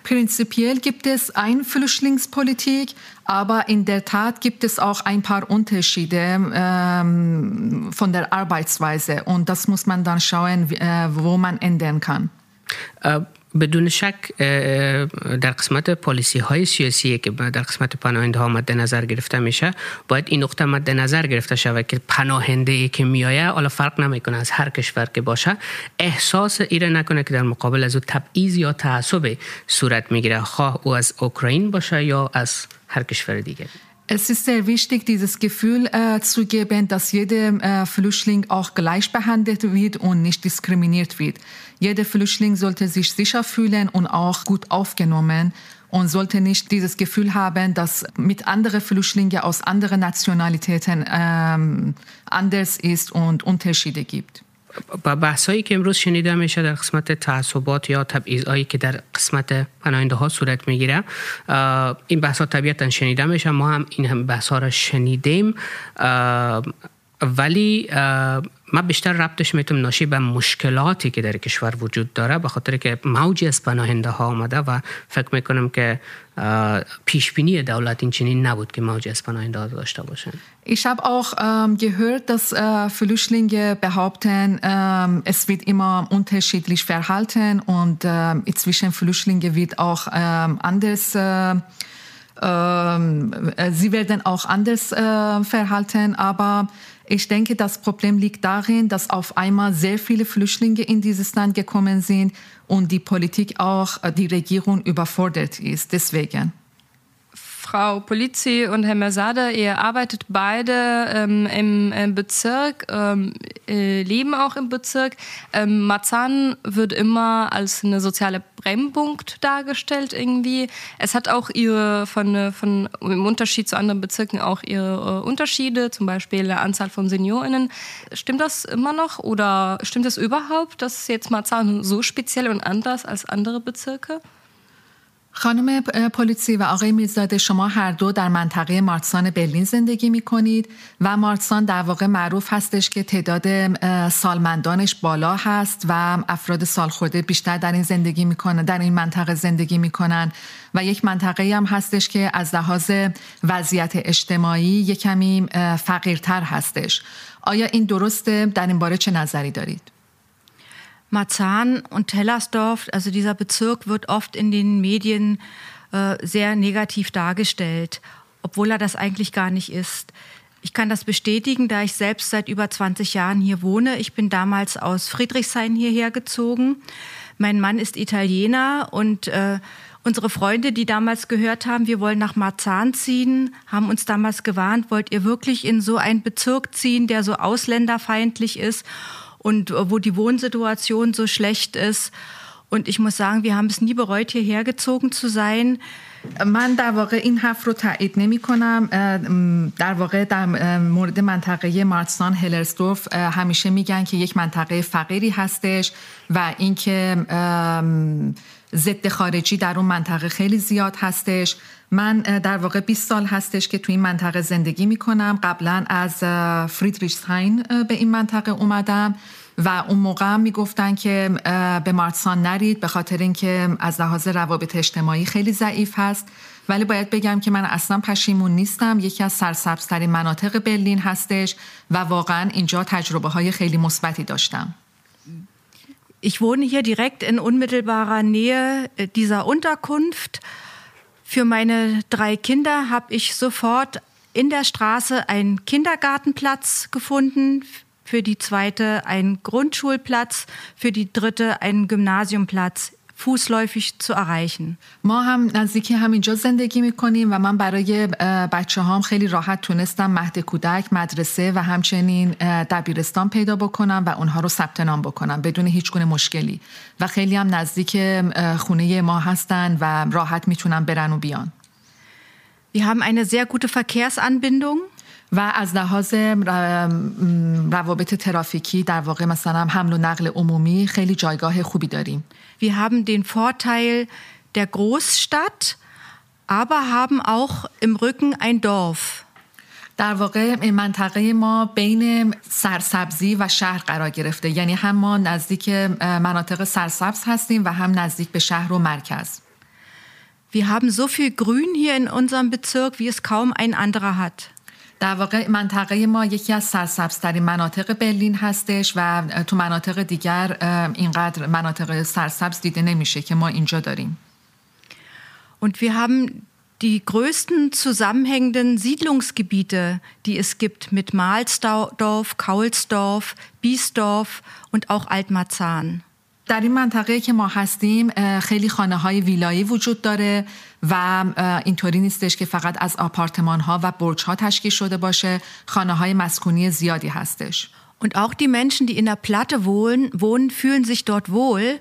Prinzipiell gibt es eine Flüchtlingspolitik, aber in der Tat gibt es auch ein paar Unterschiede ähm, von der Arbeitsweise. Und das muss man dann schauen, wie, äh, wo man ändern kann. Uh. بدون شک در قسمت پالیسی های سیاسی که در قسمت پناهنده ها مد نظر گرفته میشه باید این نقطه مد نظر گرفته شود که پناهنده ای که میایه حالا فرق نمیکنه از هر کشور که باشه احساس ایره نکنه که در مقابل از او تبعیض یا تعصب صورت میگیره خواه او از اوکراین باشه یا از هر کشور دیگه. Es ist sehr wichtig, dieses Gefühl äh, zu geben, dass jeder äh, Flüchtling auch gleich behandelt wird und nicht diskriminiert wird. Jeder Flüchtling sollte sich sicher fühlen und auch gut aufgenommen und sollte nicht dieses Gefühl haben, dass mit anderen Flüchtlingen aus anderen Nationalitäten ähm, anders ist und Unterschiede gibt. با بحثایی که امروز شنیده میشه در قسمت تعصبات یا تبعیضایی که در قسمت پناهنده ها صورت میگیره این بحثا طبیعتا شنیده میشه ما هم این هم بحثا را شنیدیم ولی ما بیشتر ربطش میتونم ناشی به مشکلاتی که در کشور وجود داره به خاطر که موجی از پناهنده ها آمده و فکر میکنم که پیشبینی دولت این چنین نبود که موجی از پناهنده ها داشته باشند. Ich habe auch ähm, gehört, dass äh, Flüchtlinge behaupten, ähm, es wird immer unterschiedlich verhalten und äh, zwischen Flüchtlinge wird auch ähm, anders äh, äh, sie werden auch anders äh, verhalten, aber ich denke, das Problem liegt darin, dass auf einmal sehr viele Flüchtlinge in dieses Land gekommen sind und die Politik auch, die Regierung überfordert ist. Deswegen. Frau Polizzi und Herr Merzadeh, ihr arbeitet beide ähm, im, im Bezirk, ähm, leben auch im Bezirk. Ähm, Marzahn wird immer als eine soziale Brennpunkt dargestellt irgendwie. Es hat auch ihre, von, von, im Unterschied zu anderen Bezirken auch ihre Unterschiede, zum Beispiel die Anzahl von SeniorInnen. Stimmt das immer noch oder stimmt das überhaupt, dass jetzt Marzahn so speziell und anders als andere Bezirke? خانم پولیتسی و آقای میرزاده شما هر دو در منطقه مارتسان برلین زندگی می کنید و مارتسان در واقع معروف هستش که تعداد سالمندانش بالا هست و افراد سالخورده بیشتر در این زندگی می کنن در این منطقه زندگی می کنن و یک منطقه هم هستش که از لحاظ وضعیت اجتماعی یک کمی فقیرتر هستش. آیا این درسته؟ در این باره چه نظری دارید؟ Marzahn und Hellersdorf, also dieser Bezirk, wird oft in den Medien äh, sehr negativ dargestellt, obwohl er das eigentlich gar nicht ist. Ich kann das bestätigen, da ich selbst seit über zwanzig Jahren hier wohne. Ich bin damals aus Friedrichshain hierher gezogen. Mein Mann ist Italiener und äh, unsere Freunde, die damals gehört haben, wir wollen nach Marzahn ziehen, haben uns damals gewarnt, wollt ihr wirklich in so einen Bezirk ziehen, der so ausländerfeindlich ist? Und wo die Wohnsituation so schlecht ist. Und ich muss sagen, wir haben es nie bereut, hierher gezogen zu sein. من در واقع این حرف رو تایید نمی کنم. در واقع در مورد منطقه مارتسان هلرسدورف همیشه میگن که یک منطقه فقیری هستش و اینکه ضد خارجی در اون منطقه خیلی زیاد هستش. من در واقع بیست سال هستش که توی این منطقه زندگی میکنم. قبلا از فریدریشسهاین به این منطقه اومدم و اون موقع میگفتن که به مارتسان نرید به خاطر اینکه از لحاظ روابط اجتماعی خیلی ضعیف هست ولی باید بگم که من اصلا پشیمون نیستم. یکی از سرسبزترین مناطق برلین هستش و واقعا اینجا تجربه های خیلی مثبتی داشتم. Ich wohne hier direkt in unmittelbarer Nähe dieser Unterkunft. Für meine drei Kinder habe ich sofort in der Straße einen Kindergartenplatz gefunden, für die zweite einen Grundschulplatz, für die dritte einen Gymnasiumplatz, fußläufig zu erreichen. ما هم نزدیکی همینجا زندگی میکنیم و من برای بچه هام خیلی راحت تونستم مهد کودک، مدرسه و همچنین دبیرستان پیدا بکنم و اونها رو ثبت نام بکنم بدون هیچ گونه مشکلی و خیلی هم نزدیک خونه ما هستن و راحت میتونن برن و بیان. Wir haben eine sehr gute Verkehrsanbindung. و از لحاظ روابط ترافیکی در واقع مثلا حمل و نقل عمومی خیلی جایگاه خوبی داریم. Wir haben den Vorteil der Großstadt, aber haben auch im Rücken ein Dorf. در واقع منطقه ما بین سرسبزی و شهر قرار گرفته، یعنی هم ما نزدیک مناطق سرسبز هستیم و هم نزدیک به شهر و مرکز. Wir haben so viel Grün hier in unserem Bezirk, wie es kaum ein anderer hat. در واقع منطقه ما یکی از سرسبزترین مناطق برلین هستش و تو مناطق دیگر اینقدر مناطق سرسبز دیده نمیشه که ما اینجا داریم. Und wir haben die größten zusammenhängenden Siedlungsgebiete, die es gibt, mit Mahlsdorf, Kaulsdorf, Biesdorf und auch Altmarzahn. در این منطقه که ما هستیم خیلی خانه‌های ویلایی وجود داره و اینطوری نیستش که فقط از آپارتمان‌ها و برج‌ها تشکیل شده باشه، خانه‌های مسکونی زیادی هستش. Und auch die Menschen, die in der Platte wohnen, fühlen sich dort wohl,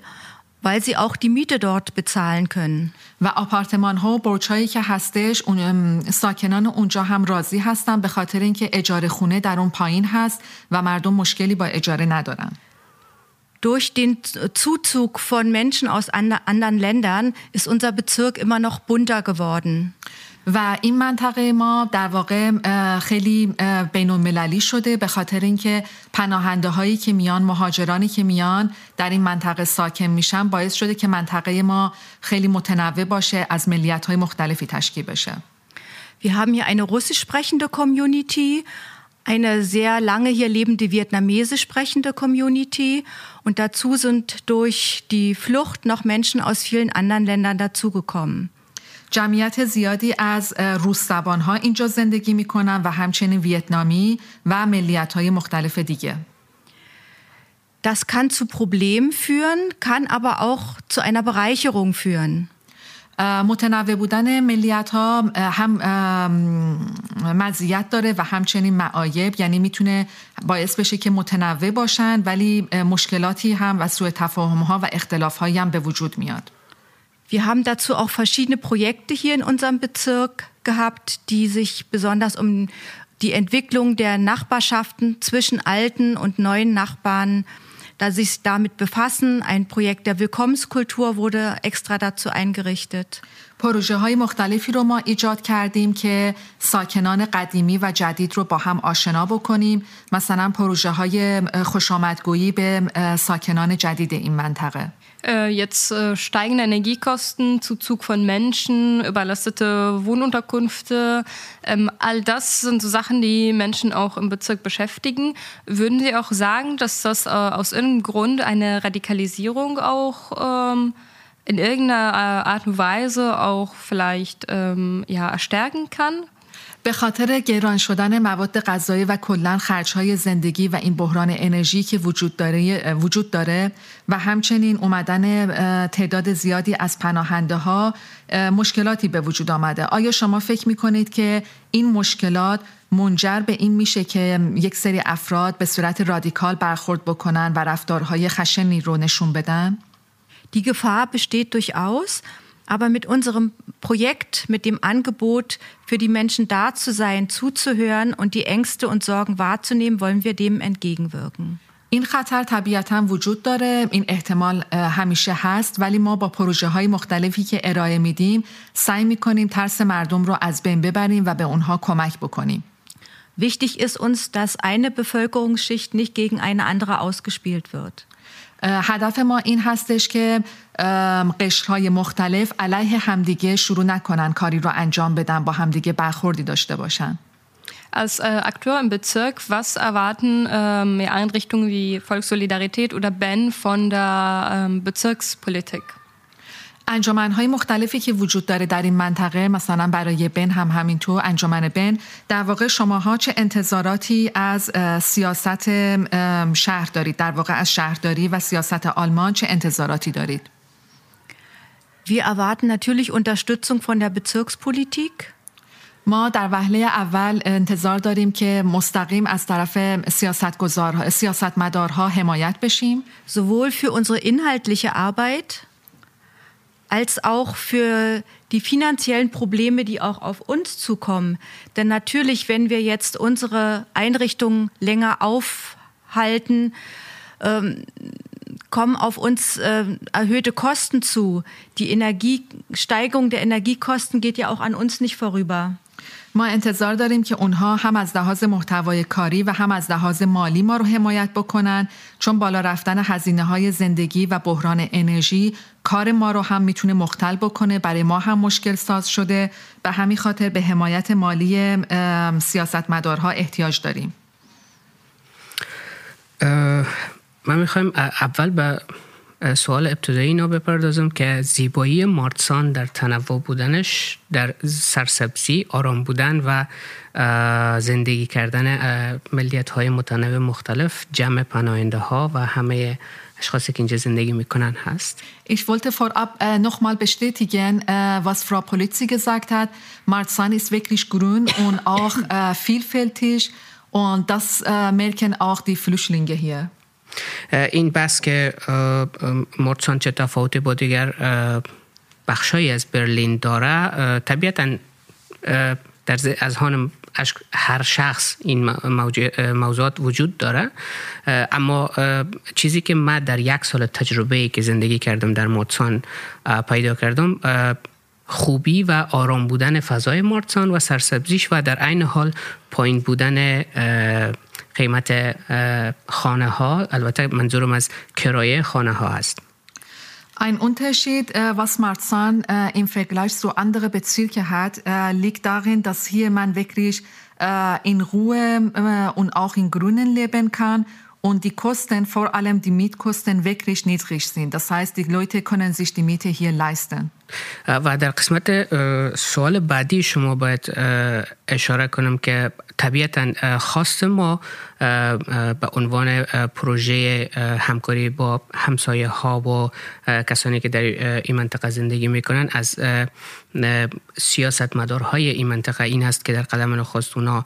weil sie auch die Miete dort bezahlen können. و آپارتمان‌ها و برج‌هایی که هستش، اون ساکنان اونجا هم راضی هستن به خاطر اینکه اجاره خونه در اون پایین هست و مردم مشکلی با اجاره ندارن. Durch den Zuzug von Menschen aus anderen Ländern ist unser Bezirk immer noch bunter geworden. و این منطقه ما در واقع خیلی بین‌المللی شده به خاطر اینکه پناهنده‌هایی که میان، مهاجرانی که میان در این منطقه ساکن میشن، باعث شده که منطقه ما خیلی متنوع باشه، از ملیت‌های مختلفی تشکیل بشه. Wir haben hier eine russisch sprechende Community. Eine sehr lange hier lebende vietnamesisch sprechende Community und dazu sind durch die Flucht noch Menschen aus vielen anderen Ländern dazugekommen. جمعیت زیادی از روس زبان‌ها اینجا زندگی می‌کنن و همچنین ویتنامی و ملیت‌های مختلف دیگه. Das kann zu Problemen führen, kann aber auch zu einer Bereicherung führen. متنوع بودن ملیت‌ها هم مزیت داره و همچنین معایب، یعنی میتونه باعث بشه که متنوع باشن ولی مشکلاتی هم و سوء تفاهم‌ها و اختلاف‌هایی هم به وجود میاد. Wir haben dazu auch verschiedene Projekte hier in unserem Bezirk gehabt, die sich besonders um die Entwicklung der Nachbarschaften zwischen alten und neuen Nachbarn da sich damit befassen. Ein Projekt der Willkommenskultur wurde extra dazu eingerichtet. پروژه‌های مختلفی رو ما ایجاد کردیم که ساکنان قدیمی و جدید رو با هم آشنا بکنیم، مثلا پروژه‌های خوشامدگویی به ساکنان جدید این منطقه. Jetzt steigende Energiekosten, Zuzug von Menschen, überlastete Wohnunterkünfte, all das sind so Sachen, die Menschen auch im Bezirk beschäftigen. Würden Sie auch sagen, dass das aus irgendeinem Grund eine Radikalisierung auch in irgendeiner Art und Weise auch vielleicht ja, stärken kann? به خاطر گران شدن مواد غذایی و کلاً خرج‌های زندگی و این بحران انرژی که وجود داره وجود داره و همچنین اومدن تعداد زیادی از پناهنده‌ها مشکلاتی به وجود آمده. آیا شما فکر می‌کنید که این مشکلات منجر به این میشه که یک سری افراد به صورت رادیکال برخورد بکنن و رفتارهای خشنی رو نشون بدن؟ Die Gefahr besteht durchaus. Aber mit unserem Projekt, mit dem Angebot, für die Menschen da zu sein, zuzuhören und die Ängste und Sorgen wahrzunehmen, wollen wir dem entgegenwirken. این خطر طبیعتاً وجود داره، این احتمال همیشه هست، ولی ما با پروژه‌های مختلفی که ارائه میدیم سعی می‌کنیم ترس مردم رو از بین ببریم و به اونها کمک بکنیم. Wichtig ist uns, dass eine Bevölkerungsschicht nicht gegen eine andere ausgespielt wird. هدف ما این هستش که قشرهای مختلف علیه همدیگه شروع نکنن کاری رو انجام بدن، با همدیگه برخوردی داشته باشن. Als äh, Akteur im Bezirk, was erwarten ähm, Einrichtungen wie Volkssolidarität oder B E N von der ähm, Bezirkspolitik? انجمن‌های مختلفی که وجود داره در این منطقه، مثلا برای بن هم همینطور انجمن بن، در واقع شماها چه انتظاراتی از سیاست شهر دارید؟ در واقع از شهرداری و سیاست آلمان چه انتظاراتی دارید؟ Wir erwarten natürlich Unterstützung von der Bezirkspolitik. ما در وهله اول انتظار داریم که مستقیم از طرف سیاستگزارها، سیاستمدارها حمایت بشیم. Sowohl für unsere inhaltliche Arbeit als auch für die finanziellen Probleme, die auch auf uns zukommen. Denn natürlich, wenn wir jetzt unsere Einrichtungen länger aufhalten, ähm, kommen auf uns äh, erhöhte Kosten zu. Die Energiesteigerung der Energiekosten geht ja auch an uns nicht vorüber. ما انتظار داریم که اونها هم از لحاظ محتوای کاری و هم از لحاظ مالی ما رو حمایت بکنن، چون بالا رفتن هزینه‌های زندگی و بحران انرژی کار ما رو هم میتونه مختل بکنه، برای ما هم مشکل ساز شده. به همین خاطر به حمایت مالی سیاستمدارها احتیاج داریم. من میخوایم اول به سوال ابتدایی اینا بپردازم که زیبایی مارتسان در تنوع بودنش، در سرسبزی، آرام بودن و زندگی کردن ملیت‌های متنوع مختلف، جمع پناهنده‌ها و همه اشخاصی که اینجا زندگی میکنن هست. Ich wollte vorab äh, nochmal bestätigen, äh, was Frau Polizzi gesagt hat. Marzahn ist wirklich grün und auch äh, vielfältig und das äh, merken auch die Flüchtlinge hier. این بس که مارتسان چه تفاوتی با دیگر بخشایی از برلین داره، طبیعتاً در ذهن هر شخص این موضوعات وجود داره، اما چیزی که من در یک سال تجربه‌ای که زندگی کردم در مارتسان پیدا کردم، خوبی و آرام بودن فضای مارتسان و سرسبزیش و در عین حال پایین بودن قیمت خانه ها، البته منظورم از کرایه خانه ها است. Ein Unterschied, was Marzahn im Vergleich zu anderen Bezirken hat, liegt darin, dass hier man wirklich in Ruhe und auch in Grünen leben kann und die Kosten, vor allem die Mietkosten, wirklich niedrig sind. Das heißt, die Leute können sich die Miete hier leisten. و در قسمت سوال بعدی شما باید اشاره کنم که طبیعتاً خواست ما به عنوان پروژه همکاری با همسایه ها و کسانی که در این منطقه زندگی میکنن از سیاستمدارهای این منطقه این است که در قدم نخست اونا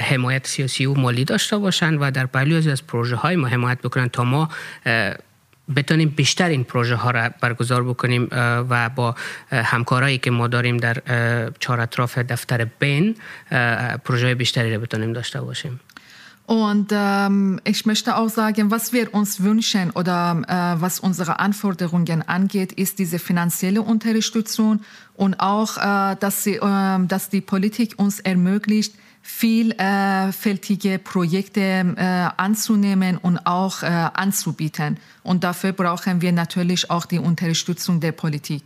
حمایت سیاسی و مالی داشته باشن و در پهلوی از پروژه های ما حمایت بکنن تا ما بتونیم بیشتر این پروژه ها را برگزار بکنیم و با همکارایی که ما داریم در چهار اطراف دفتر بین پروژه بیشتری را بتونیم داشته باشیم. Und ähm, ich möchte auch sagen, was wir uns wünschen oder äh, was unsere Anforderungen angeht, ist diese finanzielle Unterstützung und auch, äh, dass, sie, äh, dass die Politik uns ermöglicht, vielfältige äh, Projekte äh, anzunehmen und auch äh, anzubieten. Und dafür brauchen wir natürlich auch die Unterstützung der Politik.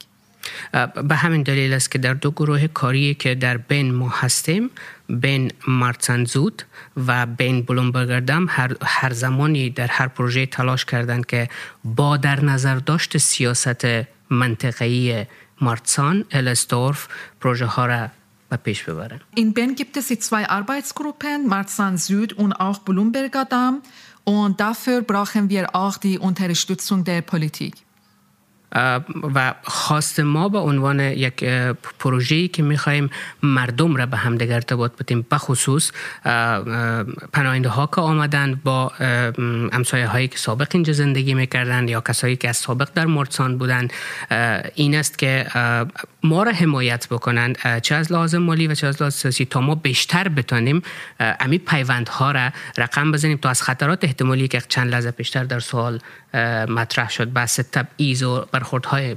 به همین دلیل است که در دو گروه کاری که در بین ما هستیم، بین مارتسان زود و بین بلومبرگردم، هر, هر زمانی در هر پروژه تلاش کردند که با در نظر داشت سیاست منطقه‌ای مارتسان الستورف پروژه ها را به پیش ببرند. In Bern gibt es die zwei Arbeitsgruppen, Marzahn Süd und auch Blumberger Damm, und dafür brauchen wir auch die Unterstützung der Politik. و خواست ما به عنوان یک پروژه‌ای که می‌خوایم مردم را به همدیگر ارتباط بدیم، به خصوص پناهنده‌ها که آمدند با همسایه‌هایی که سابق اینجا زندگی می‌کردند یا کسایی که از سابق در مارتسان بودند، این است که ما را حمایت بکنند، چه از لحاظ مالی و چه از لحاظ سیاسی، تا ما بیشتر بتانیم امی پیوندها را رقم بزنیم تا از خطرات احتمالی که چند لحظه پیشتر در سوال مطرح شد، بحث تبعیض و برخوردهای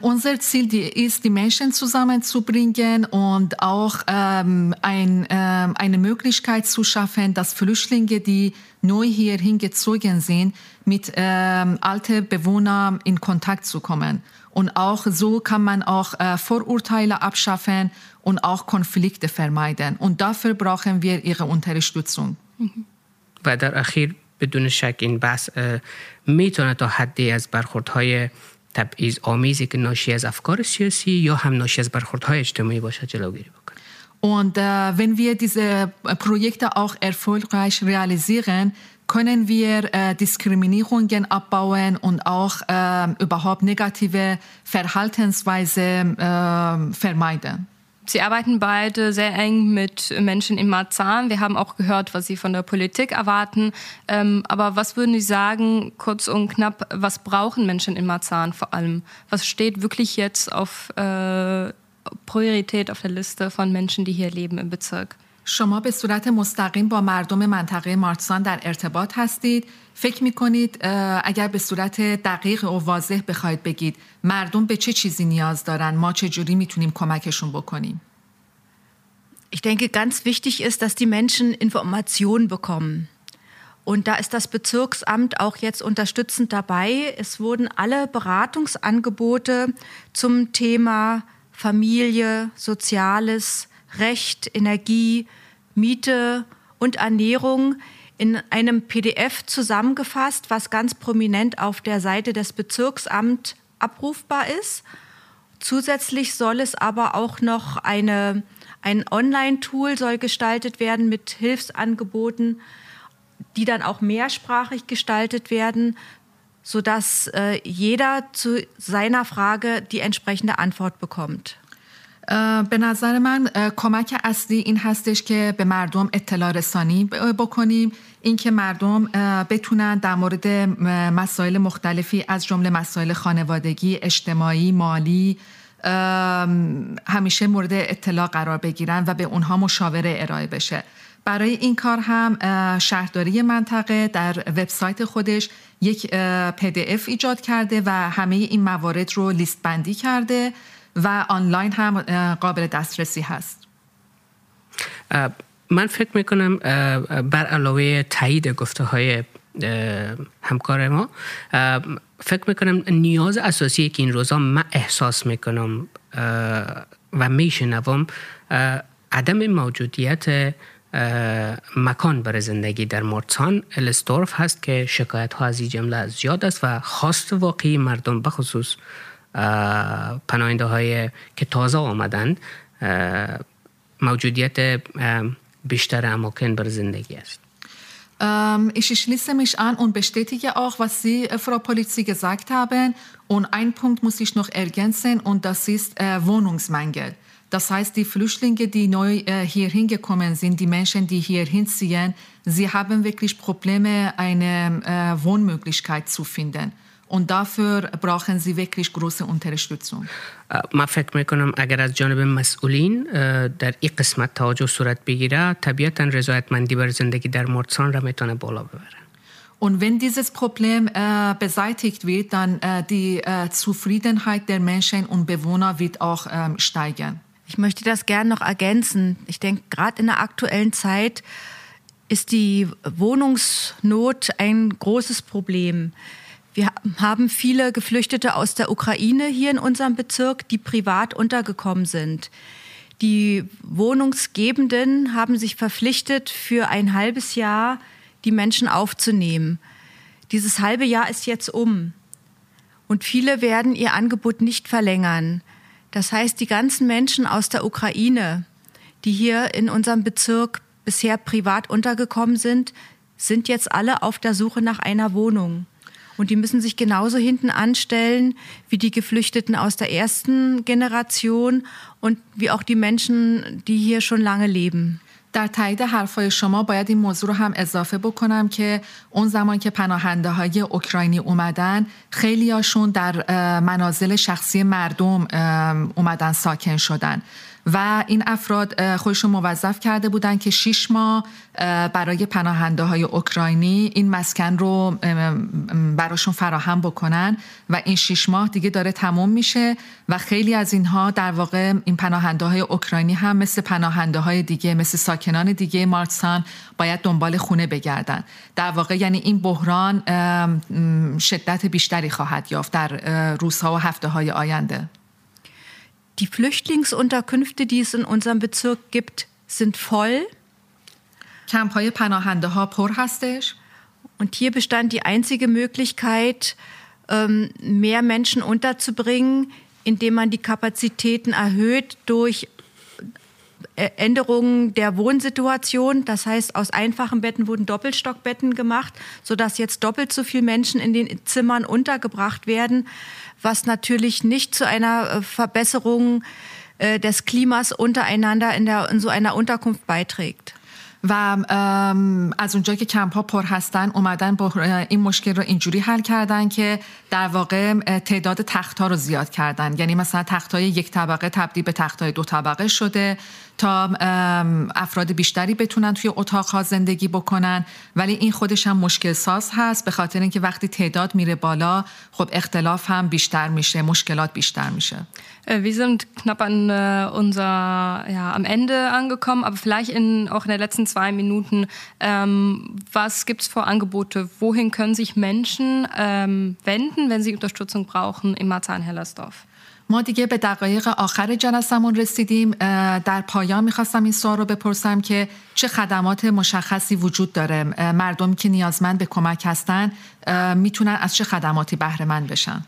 Unser Ziel ist, die Menschen zusammenzubringen und auch ähm, ein, äh, eine Möglichkeit zu schaffen, dass Flüchtlinge, die neu hier hingezogen sind, mit ähm, alten Bewohnern in Kontakt zu kommen. Und auch so kann man auch äh, Vorurteile abschaffen und auch Konflikte vermeiden. Und dafür brauchen wir ihre Unterstützung. و در اخیر بدون شک این بحث میتونه تا حدی از برخوردهای تبعیض آمیزی که ناشی از افکار سیاسی یا هم ناشی از برخوردهای اجتماعی باشه جلوگیری بکنه. Und äh, wenn wir diese Projekte auch erfolgreich realisieren, können wir äh, Diskriminierungen abbauen und auch äh, überhaupt negative Verhaltensweisen äh, vermeiden. Sie arbeiten beide sehr eng mit Menschen in Marzahn. Wir haben auch gehört, was Sie von der Politik erwarten. Ähm, aber was würden Sie sagen, kurz und knapp, was brauchen Menschen in Marzahn vor allem? Was steht wirklich jetzt auf äh, Priorität auf der Liste von Menschen, die hier leben im Bezirk? شما به صورت مستقیم با مردم منطقه مارتسان در ارتباط هستید. فکر می‌کنید اگر به صورت دقیق و واضح بخواید بگید مردم به چه چیزی نیاز دارن، ما چه جوری میتونیم کمکشون بکنیم؟ Ich denke, ganz wichtig ist, dass die Menschen Informationen bekommen. Und da ist das Bezirksamt auch jetzt unterstützend dabei. Es wurden alle Beratungsangebote zum Thema Familie, Soziales, Recht, Energie, Miete und Ernährung in einem P D F zusammengefasst, was ganz prominent auf der Seite des Bezirksamts abrufbar ist. Zusätzlich soll es aber auch noch eine, ein Online-Tool soll gestaltet werden mit Hilfsangeboten, die dann auch mehrsprachig gestaltet werden, sodass äh, jeder zu seiner Frage die entsprechende Antwort bekommt. به نظر من کمک اصلی این هستش که به مردم اطلاع رسانی بکنیم، اینکه مردم بتونن در مورد مسائل مختلفی از جمله مسائل خانوادگی، اجتماعی، مالی همیشه مورد اطلاع قرار بگیرن و به اونها مشاوره ارائه بشه. برای این کار هم شهرداری منطقه در وبسایت خودش یک پی دی اف ایجاد کرده و همه این موارد رو لیست بندی کرده و آنلاین هم قابل دسترسی هست. من فکر میکنم بر علاوه تایید گفته های همکار ما فکر میکنم نیاز اساسی که این روزا من احساس میکنم و میشنوم عدم موجودیت مکان برای زندگی در مارتسان الستورف هست که شکایت ها از این جمله زیاد است و خواست واقعی مردم بخصوص پناهنده های که تازه آمدند موجودیت بیشتر اماکن برای زندگی است. Ich schließe mich an und bestätige auch, was Sie, Frau Polizei, gesagt haben. Und ein Punkt muss ich noch ergänzen und das ist äh, Wohnungsmangel. Das heißt, die Flüchtlinge, die neu äh, hier hingekommen sind, die Menschen, die hier hinziehen, sie haben wirklich Probleme, eine äh, Wohnmöglichkeit zu finden. Und dafür brauchen sie wirklich große Unterstützung. من فکر میکنم اگر از جانب مسئولین در این قسمت توجه صورت بگیره طبیعتاً رضایتمندی بر زندگی در مارتسان را میتونه بالا ببره. Und wenn dieses Problem äh, beseitigt wird, dann äh, die äh, Zufriedenheit der Menschen und Bewohner wird auch ähm, steigen. Ich möchte das gerne noch ergänzen. Ich denke, gerade in der aktuellen Zeit ist die Wohnungsnot ein großes Problem. Wir haben viele Geflüchtete aus der Ukraine hier in unserem Bezirk, die privat untergekommen sind. Die Wohnungsgebenden haben sich verpflichtet, für ein halbes Jahr die Menschen aufzunehmen. Dieses halbe Jahr ist jetzt um und viele werden ihr Angebot nicht verlängern. Das heißt, die ganzen Menschen aus der Ukraine, die hier in unserem Bezirk bisher privat untergekommen sind, sind jetzt alle auf der Suche nach einer Wohnung. Und die müssen sich genauso hinten anstellen wie die Geflüchteten aus der ersten Generation und wie auch die Menschen, die hier schon lange leben. در تایید حرفای شما باید این موضوع رو هم اضافه بکنم که اون زمان که پناهنده های اوکراینی اومدن خیلی هاشون در منازل شخصی مردم اومدن ساکن شدن و این افراد خودشون موظف کرده بودن که شش ماه برای پناهنده های اوکراینی این مسکن رو براشون فراهم بکنن و این شش ماه دیگه داره تموم میشه و خیلی از اینها در واقع این پناهنده های اوکراینی هم مثل پناهنده های دیگه، مثل ساکنان دیگه مارتسان باید دنبال خونه بگردن. در واقع یعنی این بحران شدت بیشتری خواهد یافت در روزها و هفته های آینده. Die Flüchtlingsunterkünfte, die es in unserem Bezirk gibt, sind voll. Campهای پناهنده ها پر هستش. Und hier bestand die einzige Möglichkeit, mehr Menschen unterzubringen, indem man die Kapazitäten erhöht durch Änderungen der Wohnsituation. Das heißt, aus einfachen Betten wurden Doppelstockbetten gemacht, sodass jetzt doppelt so viele Menschen in den Zimmern untergebracht werden, was natürlich nicht zu einer Verbesserung äh, des Klimas untereinander in, der, in so einer Unterkunft beiträgt. و از اونجا که کمپ ها پر هستن اومدن این مشکل رو اینجوری حل کردن که در واقع تعداد تخت ها رو زیاد کردن، یعنی مثلا تخت های یک طبقه تبدیل به تخت های دو طبقه شده تا افراد بیشتری بتونن توی اتاق ها زندگی بکنن، ولی این خودش هم مشکل ساز هست به خاطر اینکه وقتی تعداد میره بالا خب اختلاف هم بیشتر میشه، مشکلات بیشتر میشه. Wir sind knapp an äh, unser, ja, am Ende angekommen, aber vielleicht in, auch in den letzten zwei Minuten. Ähm, was gibt es für Angebote? Wohin können sich Menschen ähm, wenden, wenn sie Unterstützung brauchen in Marzahn-Hellersdorf? ما دیگه به دقایق آخر جلسمون رسیدیم. در پایان میخواستم این سوال رو بپرسم که چه خدمات مشخصی وجود داره؟ مردم که نیازمند به کمک هستن میتونن از چه خدماتی بهره مند بشن؟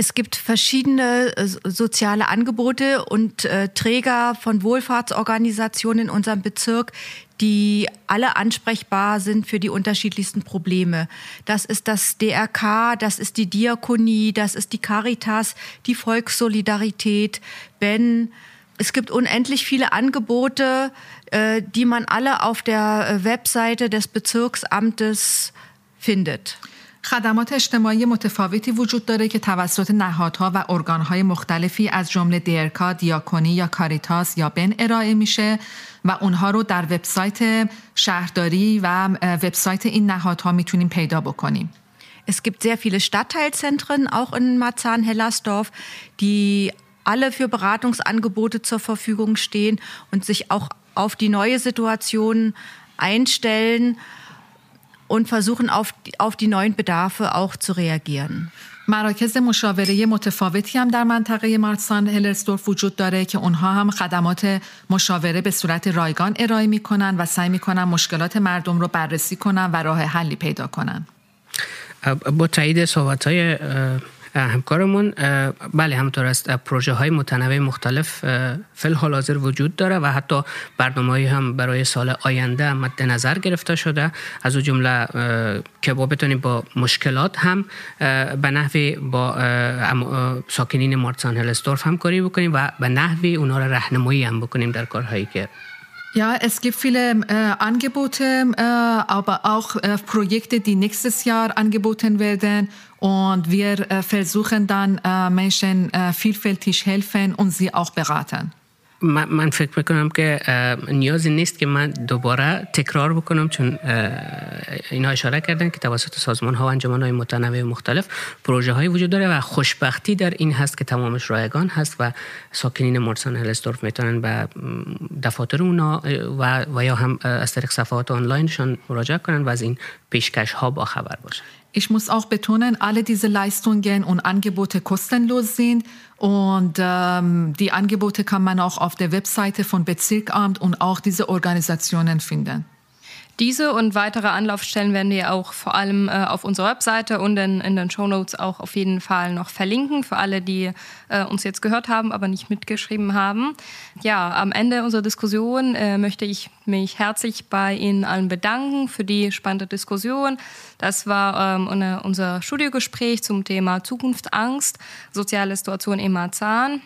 Es gibt verschiedene soziale Angebote und äh, Träger von Wohlfahrtsorganisationen in unserem Bezirk, die alle ansprechbar sind für die unterschiedlichsten Probleme. Das ist das D R K, das ist die Diakonie, das ist die Caritas, die Volkssolidarität, Ben. Es gibt unendlich viele Angebote, äh, die man alle auf der Webseite des Bezirksamtes findet. خدمات اجتماعی متفاوتی وجود داره که توسط نهادها و ارگانهای مختلفی از جمله دیرکا، دیاکونی یا کاریتاس یا بن ارائه میشه و اونها رو در وبسایت شهرداری و وبسایت این نهادها میتونیم پیدا بکنیم. Es gibt sehr viele Stadtteilzentren auch in Marzahn-Hellersdorf, die alle für Beratungsangebote zur Verfügung stehen und sich auch auf die neue Situation einstellen und versuchen auf die, auf die neuen Bedarfe auch zu reagieren. مراکز مشاوره متفاوتی هم در منطقه مارتسان هلرسدورف وجود داره که اونها هم خدمات مشاوره به صورت رایگان ارائه میکنن و سعی میکنن مشکلات مردم رو بررسی کنن و راه حلی پیدا کنن. با تایید صحبت‌های همکارمون بله همونطور است پروژه های متنوع مختلف فعل حال حاضر وجود داره و حتی برنامه‌ای هم برای سال آینده مد نظر گرفته شده از اون جمله که ما بتونیم با مشکلات هم به نحوی با ساکنین مارتسان هلستورف همکاری بکنیم و به نحوی اونها را راهنمایی هم بکنیم در کارهایی که Ja, es gibt viele äh, Angebote, äh, aber auch äh, Projekte, die nächstes Jahr angeboten werden. Und wir äh, versuchen dann äh, Menschen äh, vielfältig helfen und sie auch beraten. من, من فکر میکنم که نیازی نیست که من دوباره تکرار بکنم چون اینا اشاره کردن که توسط سازمان ها و انجمن های متنوع مختلف پروژه های وجود داره و خوشبختی در این هست که تمامش رایگان هست و ساکنین مارتسان هلستورف میتونن به دفاتر اونا و, و یا هم از طریق صفحات آنلاینشان مراجعه کنن و از این پیشکش ها با خبر باشن. Ich muss auch betonen, alle diese Leistungen und Angebote kostenlos sind und ähm, die Angebote kann man auch auf der Webseite von Bezirksamt und auch diese Organisationen finden. Diese und weitere Anlaufstellen werden wir auch vor allem äh, auf unserer Webseite und in, in den Shownotes auch auf jeden Fall noch verlinken für alle, die äh, uns jetzt gehört haben, aber nicht mitgeschrieben haben. Ja, am Ende unserer Diskussion äh, möchte ich mich herzlich bei Ihnen allen bedanken für die spannende Diskussion. Das war ähm, eine, unser Studiogespräch zum Thema Zukunftsangst, soziale Situation in Marzahn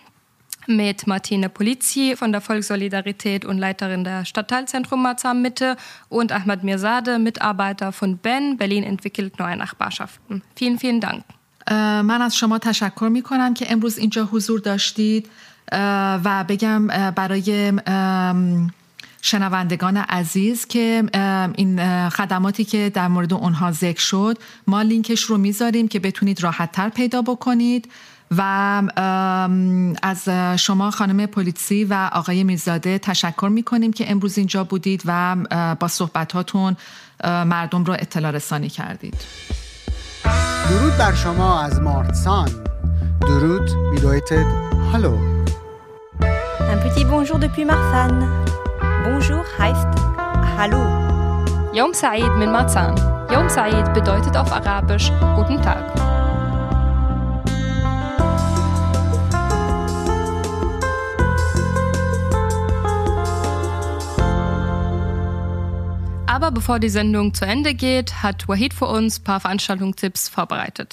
mit Martina Polizzi von der Volkssolidarität und Leiterin der Stadtteilzentrum Marzahn-Mitte und Ahmad Mirzadeh, Mitarbeiter von B E N, Berlin entwickelt neue Nachbarschaften. Vielen, vielen Dank. من از شما تشکر می کنم که امروز اینجا حضور داشتید و بگم برای شنوندگان عزیز که این خدماتی که در مورد اونها ذکر شد ما لینکش رو میذاریم که بتونید راحت تر پیدا بکنید. و از شما خانم پلیتسی و آقای میرزاده تشکر میکنیم که امروز اینجا بودید و با صحبتاتون مردم رو اطلاع رسانی کردید. درود بر شما از مارتسان. درود میدویتد هالو. Un petit bonjour depuis Marsan. Bonjour heißt hallo. Yom Said min Marsan. Yom Said bedeutet auf Arabisch guten Tag. Aber bevor die Sendung zu Ende geht, hat Wahid für uns ein paar Veranstaltungstipps vorbereitet.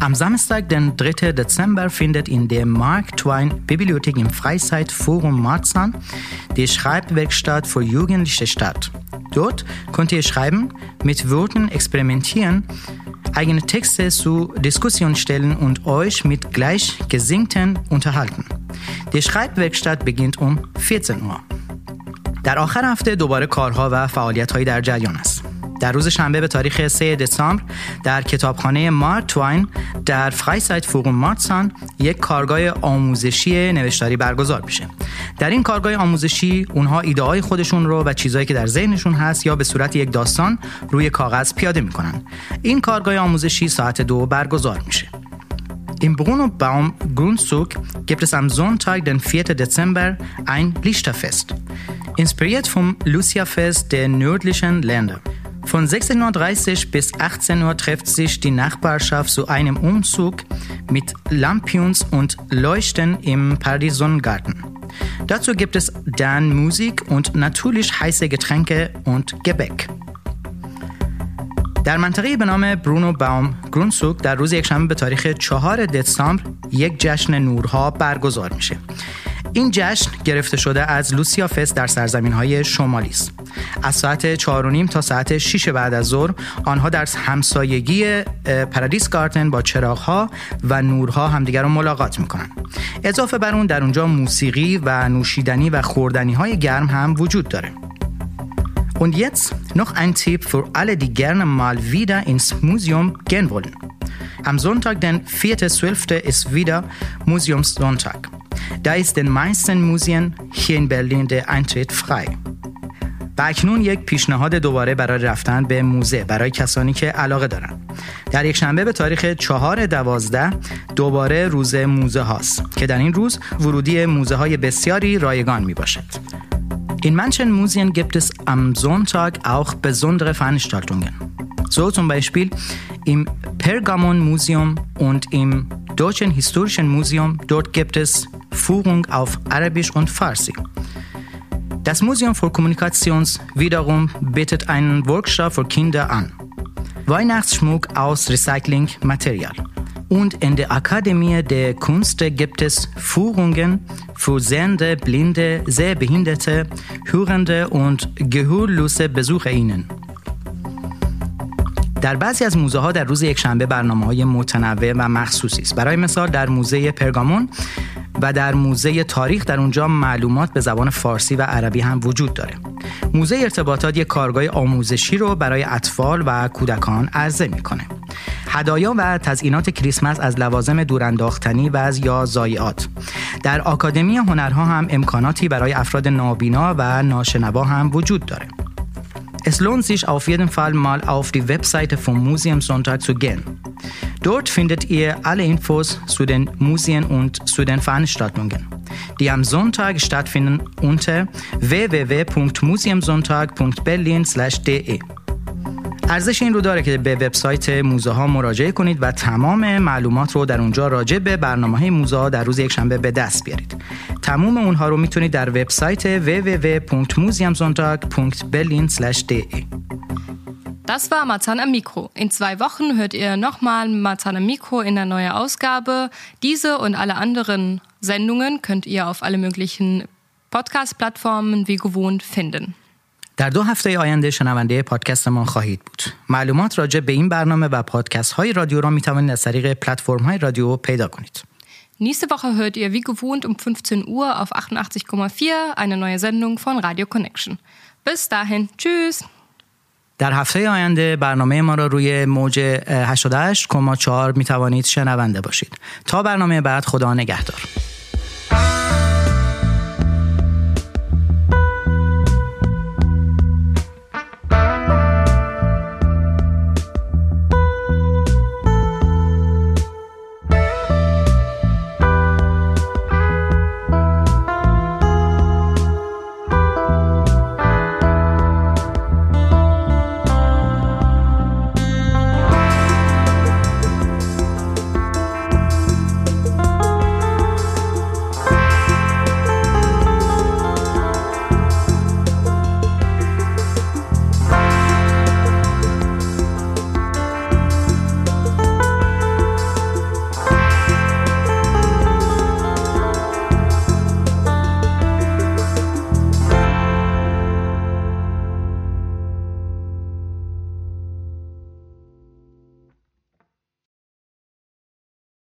Am Samstag, den dritten Dezember, findet in der Mark Twain Bibliothek im Freizeitforum Marzahn die Schreibwerkstatt für Jugendliche statt. Dort könnt ihr schreiben, mit Wörtern experimentieren, eigene Texte zur Diskussion stellen und euch mit Gleichgesinnten unterhalten. Die Schreibwerkstatt beginnt um vierzehn Uhr. در آخر هفته دوباره کارها و فعالیت‌هایی در جریان است. در روز شنبه به تاریخ سوم دسامبر در کتابخانه مارک توین در فرایسایت فوروم مارتسان یک کارگاه آموزشی نوشتاری برگزار میشه. در این کارگاه آموزشی اونها ایده‌های خودشون رو و چیزایی که در ذهنشون هست یا به صورت یک داستان روی کاغذ پیاده میکنن. این کارگاه آموزشی ساعت دو برگزار میشه. Im Bruno-Baum-Grundzug gibt es am Sonntag, den vierten Dezember, ein Lichterfest. Inspiriert vom Lucia-Fest der nördlichen Länder. Von sechzehn Uhr dreißig bis achtzehn Uhr trifft sich die Nachbarschaft zu einem Umzug mit Lampions und Leuchten im Paradisongarten. Dazu gibt es dann Musik und natürlich heiße Getränke und Gebäck. در منطقه به نام برونو باوم گرونسوک در روز یکشنبه به تاریخ چهارم دسامبر یک جشن نورها برگزار میشه. این جشن گرفته شده از لوسیا فست در سرزمین‌های شمالی است. از ساعت چهار و نیم تا ساعت شش بعد از ظهر آنها در همسایگی پارادیس گارتن با چراغ‌ها و نورها همدیگر را ملاقات می‌کنند. اضافه بر اون در اونجا موسیقی و نوشیدنی و خوردنی‌های گرم هم وجود داره. Und jetzt noch ein Tipp für alle, die gerne mal wieder ins Museum gehen wollen. Am Sonntag, den vierten zwölften ist wieder Museumssonntag. Da ist den meisten Museen hier in Berlin der Eintritt frei. و اکنون یک پیشنهاد دوباره برای رفتن به موزه برای کسانی که علاقه دارن. در یک شنبه به تاریخ چهارم دوازدهم دوباره روز موزه هاست که در این روز ورودی موزه های بسیاری رایگان می باشد. In manchen Museen gibt es am Sonntag auch besondere Veranstaltungen. So zum Beispiel im Pergamon-Museum und im Deutschen Historischen Museum. Dort gibt es Führung auf Arabisch und Farsi. Das Museum für Kommunikations wiederum bietet einen Workshop für Kinder an. Weihnachtsschmuck aus Recyclingmaterial. Und in der Akademie der Künste gibt es Führungen für Sehende, Blinde, Sehbehinderte, Hörende und gehörlose BesucherInnen. در بعضی از موزه ها در روز یکشنبه برنامه‌های متنوع و مخصوصی است. برای مثال در موزه پرگامون و در موزه تاریخ در اونجا معلومات به زبان فارسی و عربی هم وجود داره. موزه ارتباطات یک کارگاه آموزشی رو برای اطفال و کودکان عرضه میکنه. هدایا و تزیینات کریسمس از لوازم دورانداختنی و از یا ضایعات. در آکادمی هنرها هم امکاناتی برای افراد نابینا و ناشنوا هم وجود داره. Es lohnt sich auf jeden Fall mal auf die Webseite vom Museumssonntag zu gehen. Dort findet ihr alle Infos zu den Museen und zu den Veranstaltungen, die am Sonntag stattfinden unter double-u double-u double-u dot museumsonntag dot berlin slash d e. ارزش این رو داره که به وبسایت موزه ها مراجعه کنید و تمام معلومات رو در اونجا راجع به برنامه‌های موزه ها در روز یکشنبه به دست بیارید. تمام اونها رو میتونید در وبسایت double-u double-u double-u dot museumsonntag dot berlin slash d e. Das war Marzahn am Mikro. In zwei Wochen hört ihr nochmal Marzahn am Mikro in der neuen Ausgabe. Diese und alle anderen Sendungen könnt ihr auf alle möglichen Podcast-Plattformen wie gewohnt finden. در دو هفته آینده شنونده پادکستمان خواهید بود. معلومات راجع به این برنامه و پادکست های رادیو را می توانید از طریق پلتفرم های رادیو پیدا کنید. Nächste Woche hört ihr wie gewohnt um fünfzehn Uhr auf achtundachtzig Komma vier eine neue Sendung von Radio Connection. Bis dahin, tschüss! در هفته آینده برنامه ما را روی موج هشتاد و هشت و چهار دهم می توانید شنونده باشید. تا برنامه بعد خدا نگهدار.